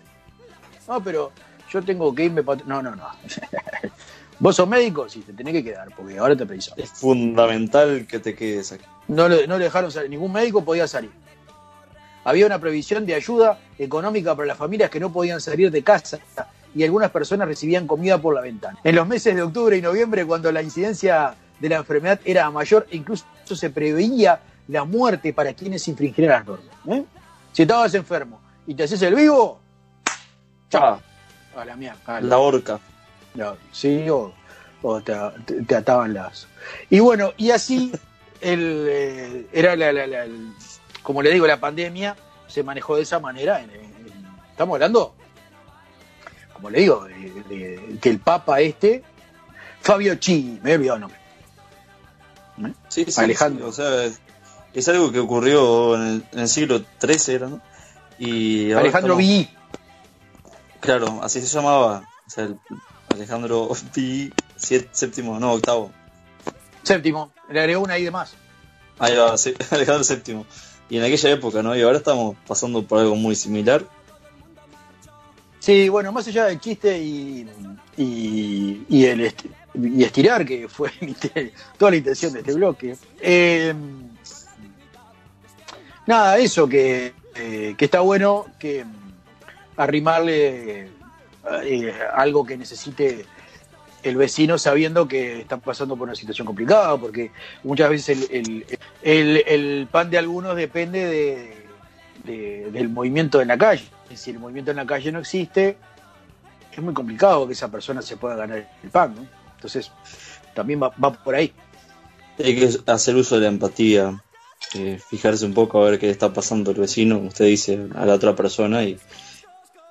No, pero yo tengo que irme para... No. ¿Vos sos médico? Sí, te tenés que quedar, porque ahora te precisamos. Es fundamental que te quedes aquí. No le dejaron salir, ningún médico podía salir. Había una previsión de ayuda económica para las familias que no podían salir de casa y algunas personas recibían comida por la ventana. En los meses de octubre y noviembre, cuando la incidencia de la enfermedad era mayor, incluso se preveía la muerte para quienes infringieran las normas. Si estabas enfermo y te haces el vivo, chao. A la mierda. La horca. No, sí, o te ataban las... Y bueno, y así era como le digo, la pandemia se manejó de esa manera. Estamos hablando, como le digo, que el Papa Fabio Chigi, me he olvidado el nombre. Sí, Alejandro. Sí, o sea, es algo que ocurrió en el siglo XIII, ¿no? Y Alejandro VII. Claro, así se llamaba. O sea, Alejandro VII, octavo. Séptimo, le agregó una I de más. Ahí va, sí, Alejandro VII. Y en aquella época, ¿no? Y ahora estamos pasando por algo muy similar. Sí, bueno, más allá del chiste y y estirar, que fue toda la intención de este bloque. Nada, eso que está bueno, que arrimarle algo que necesite el vecino, sabiendo que está pasando por una situación complicada, porque muchas veces el pan de algunos depende del movimiento en la calle. Si el movimiento en la calle no existe, es muy complicado que esa persona se pueda ganar el pan, ¿no? Entonces, también va por ahí. Hay que hacer uso de la empatía, fijarse un poco a ver qué le está pasando al vecino, como usted dice, a la otra persona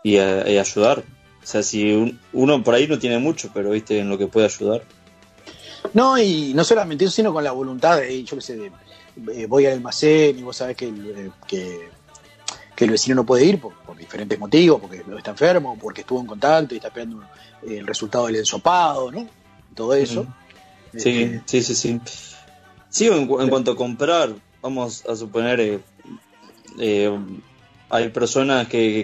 y ayudar. O sea, si uno por ahí no tiene mucho, pero viste en lo que puede ayudar. No, y no solamente eso, sino con la voluntad de, yo qué sé, voy al almacén y vos sabés que el vecino no puede ir por diferentes motivos, porque está enfermo, porque estuvo en contacto y está esperando el resultado del ensopado, ¿no? Todo eso. Sí. Sí, en cuanto a comprar, vamos a suponer... hay personas que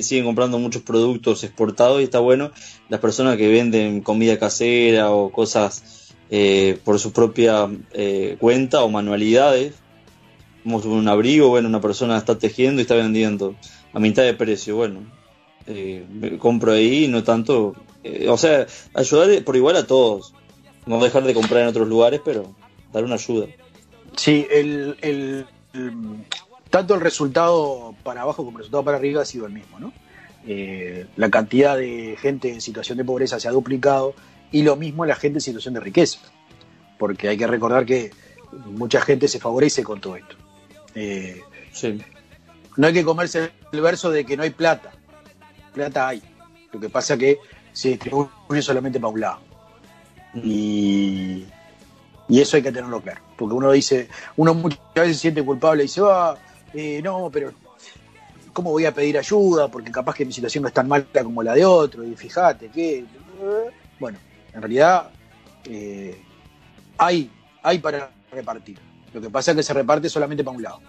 siguen comprando muchos productos exportados y está bueno. Las personas que venden comida casera o cosas por su propia cuenta o manualidades. Como un abrigo, bueno, una persona está tejiendo y está vendiendo a mitad de precio. Bueno, compro ahí, no tanto. O sea, ayudar por igual a todos. No dejar de comprar en otros lugares, pero dar una ayuda. Sí, tanto el resultado para abajo como el resultado para arriba ha sido el mismo, ¿no? La cantidad de gente en situación de pobreza se ha duplicado y lo mismo la gente en situación de riqueza, porque hay que recordar que mucha gente se favorece con todo esto. Sí. No hay que comerse el verso de que no hay plata. Plata hay. Lo que pasa que se distribuye solamente para un lado. Y eso hay que tenerlo claro. Porque uno dice, uno muchas veces se siente culpable y dice, no, pero ¿cómo voy a pedir ayuda? Porque capaz que mi situación no es tan mala como la de otro. Y fíjate que... Bueno, en realidad hay para repartir. Lo que pasa es que se reparte solamente para un lado.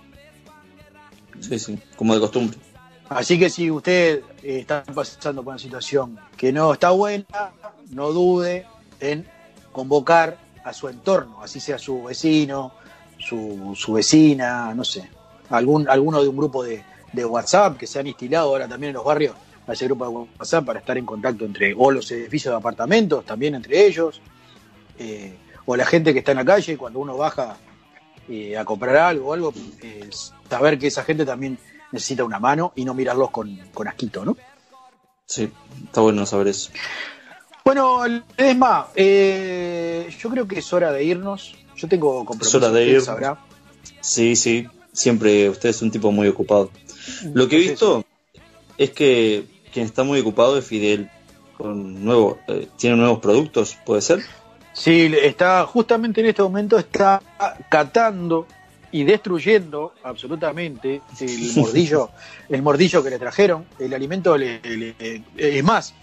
Sí, sí, como de costumbre. Así que si usted está pasando por una situación que no está buena, no dude en convocar a su entorno, así sea su vecino, su vecina, no sé, alguno de un grupo de WhatsApp que se han instalado ahora también en los barrios, a ese grupo de WhatsApp para estar en contacto entre o los edificios de apartamentos, también entre ellos, o la gente que está en la calle, cuando uno baja a comprar algo, saber que esa gente también necesita una mano y no mirarlos con asquito, ¿no? Sí, está bueno saber eso. Bueno, Ledesma, yo creo que es hora de irnos. Yo tengo compromisos. Es hora de irnos. ¿Sabrá? Sí, sí. Siempre usted es un tipo muy ocupado. Lo que he visto es que quien está muy ocupado es Fidel. Tiene nuevos productos, ¿puede ser? Sí, está justamente en este momento está catando y destruyendo absolutamente el mordillo, el mordillo que le trajeron. El alimento es más.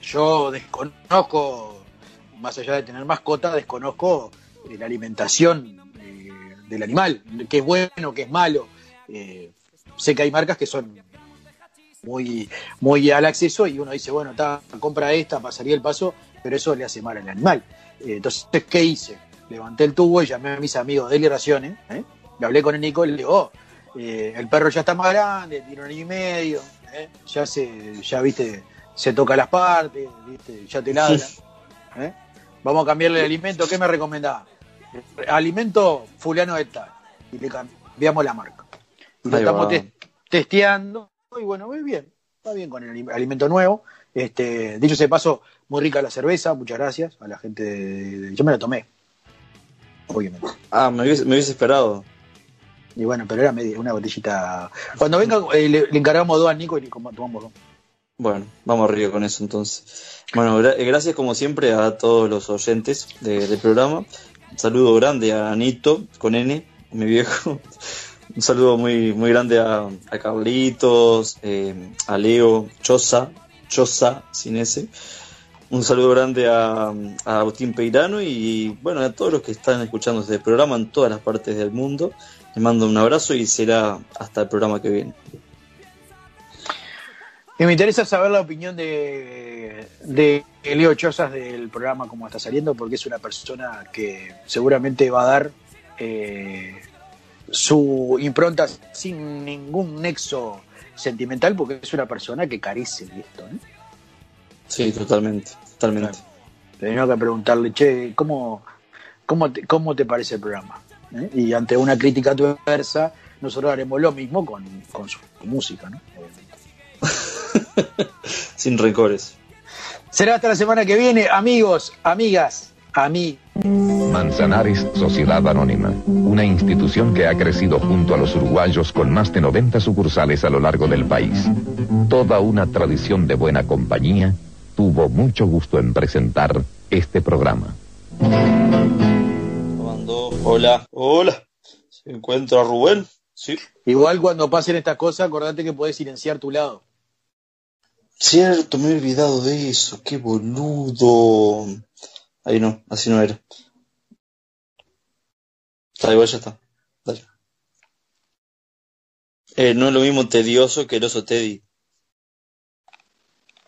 Yo desconozco, más allá de tener mascota, desconozco la alimentación del animal, qué es bueno, qué es malo. Sé que hay marcas que son muy, muy al acceso y uno dice, bueno, compra esta, pasaría el paso, pero eso le hace mal al animal. Entonces, ¿qué hice? Levanté el tubo y llamé a mis amigos de Raciones, le hablé con el Nico y le digo, el perro ya está más grande, tiene 1 año y medio, ya viste... Se toca las partes, ¿viste? Ya te ladra. Vamos a cambiarle el alimento. ¿Qué me recomendaba? Alimento fulano de tal. Y le cambiamos la marca. Y lo estamos testeando. Y bueno, muy bien. Está bien con el alimento nuevo. Dicho sea de paso, muy rica la cerveza. Muchas gracias a la gente. Yo me la tomé. Obviamente. Ah, me hubiese esperado. Y bueno, pero era una botellita. Cuando venga, le encargamos 2 al Nico y tomamos 2. Bueno, vamos arriba con eso entonces. Bueno, gracias como siempre a todos los oyentes del programa. Un saludo grande a Anito, con N, mi viejo. Un saludo muy muy grande a Carlitos, a Leo, Choza, sin S. Un saludo grande a Agustín Peirano y bueno, a todos los que están escuchando este programa en todas las partes del mundo. Les mando un abrazo y será hasta el programa que viene. Y me interesa saber la opinión de Leo Chozas del programa como está saliendo, porque es una persona que seguramente va a dar su impronta sin ningún nexo sentimental, porque es una persona que carece de esto, ¿eh? Sí, totalmente. Claro. Tenía que preguntarle, che, ¿cómo te parece el programa? Y ante una crítica adversa, nosotros haremos lo mismo con su música, ¿no? Sin rencores. Será hasta la semana que viene, amigos, amigas, a mí. Manzanares, Sociedad Anónima, una institución que ha crecido junto a los uruguayos con más de 90 sucursales a lo largo del país. Toda una tradición de buena compañía tuvo mucho gusto en presentar este programa. Hola. ¿Se encuentra Rubén? Sí. Igual cuando pasen estas cosas, acordate que podés silenciar tu lado. Cierto, me he olvidado de eso, qué boludo. Ahí no, así no era. Está igual, ya está. Dale. No es lo mismo tedioso que el oso Teddy.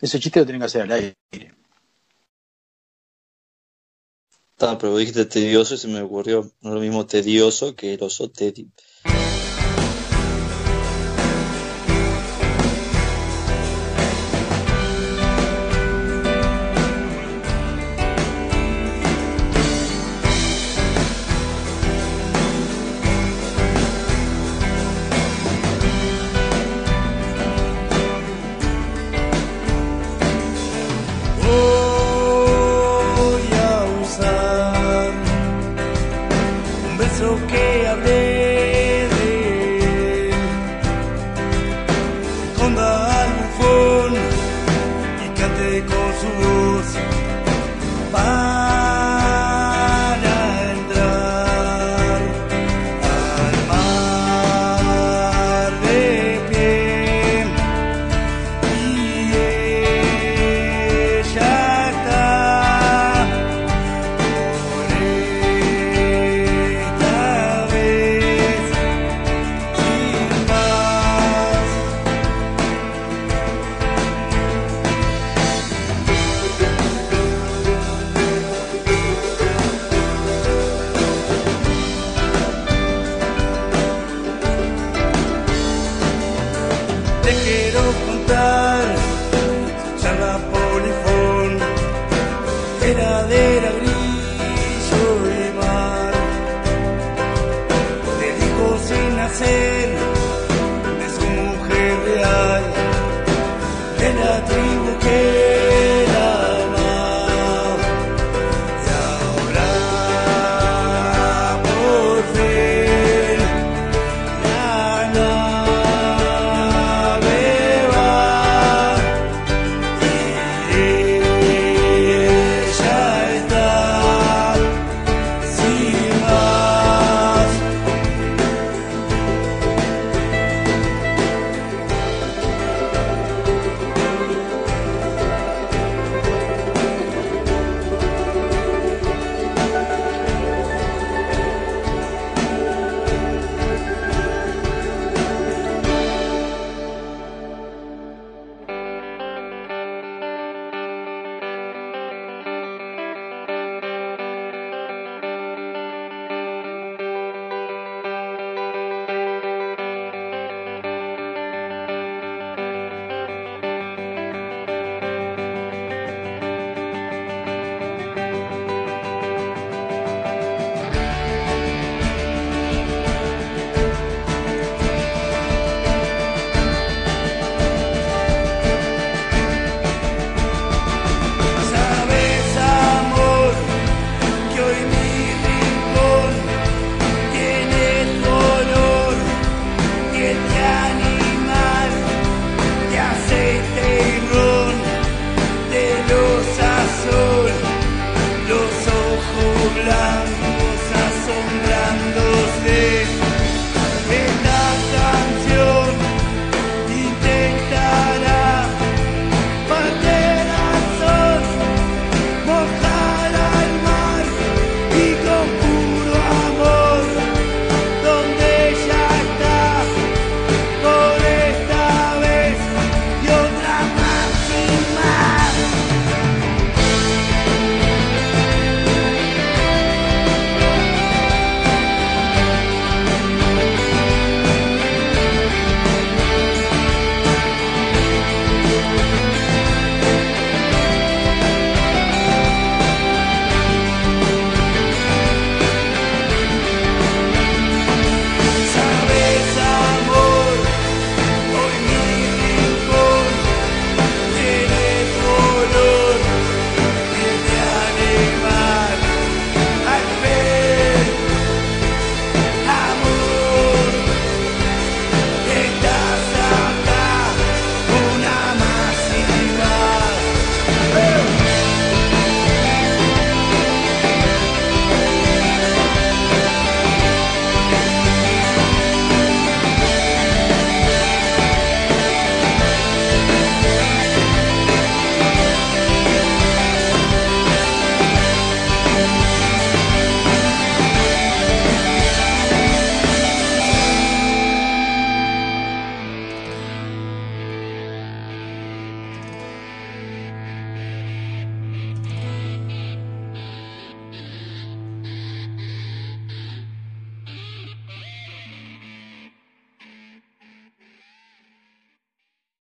Ese chiste lo tienen que hacer al aire. Está, pero dijiste tedioso y se me ocurrió. No es lo mismo tedioso que el oso Teddy.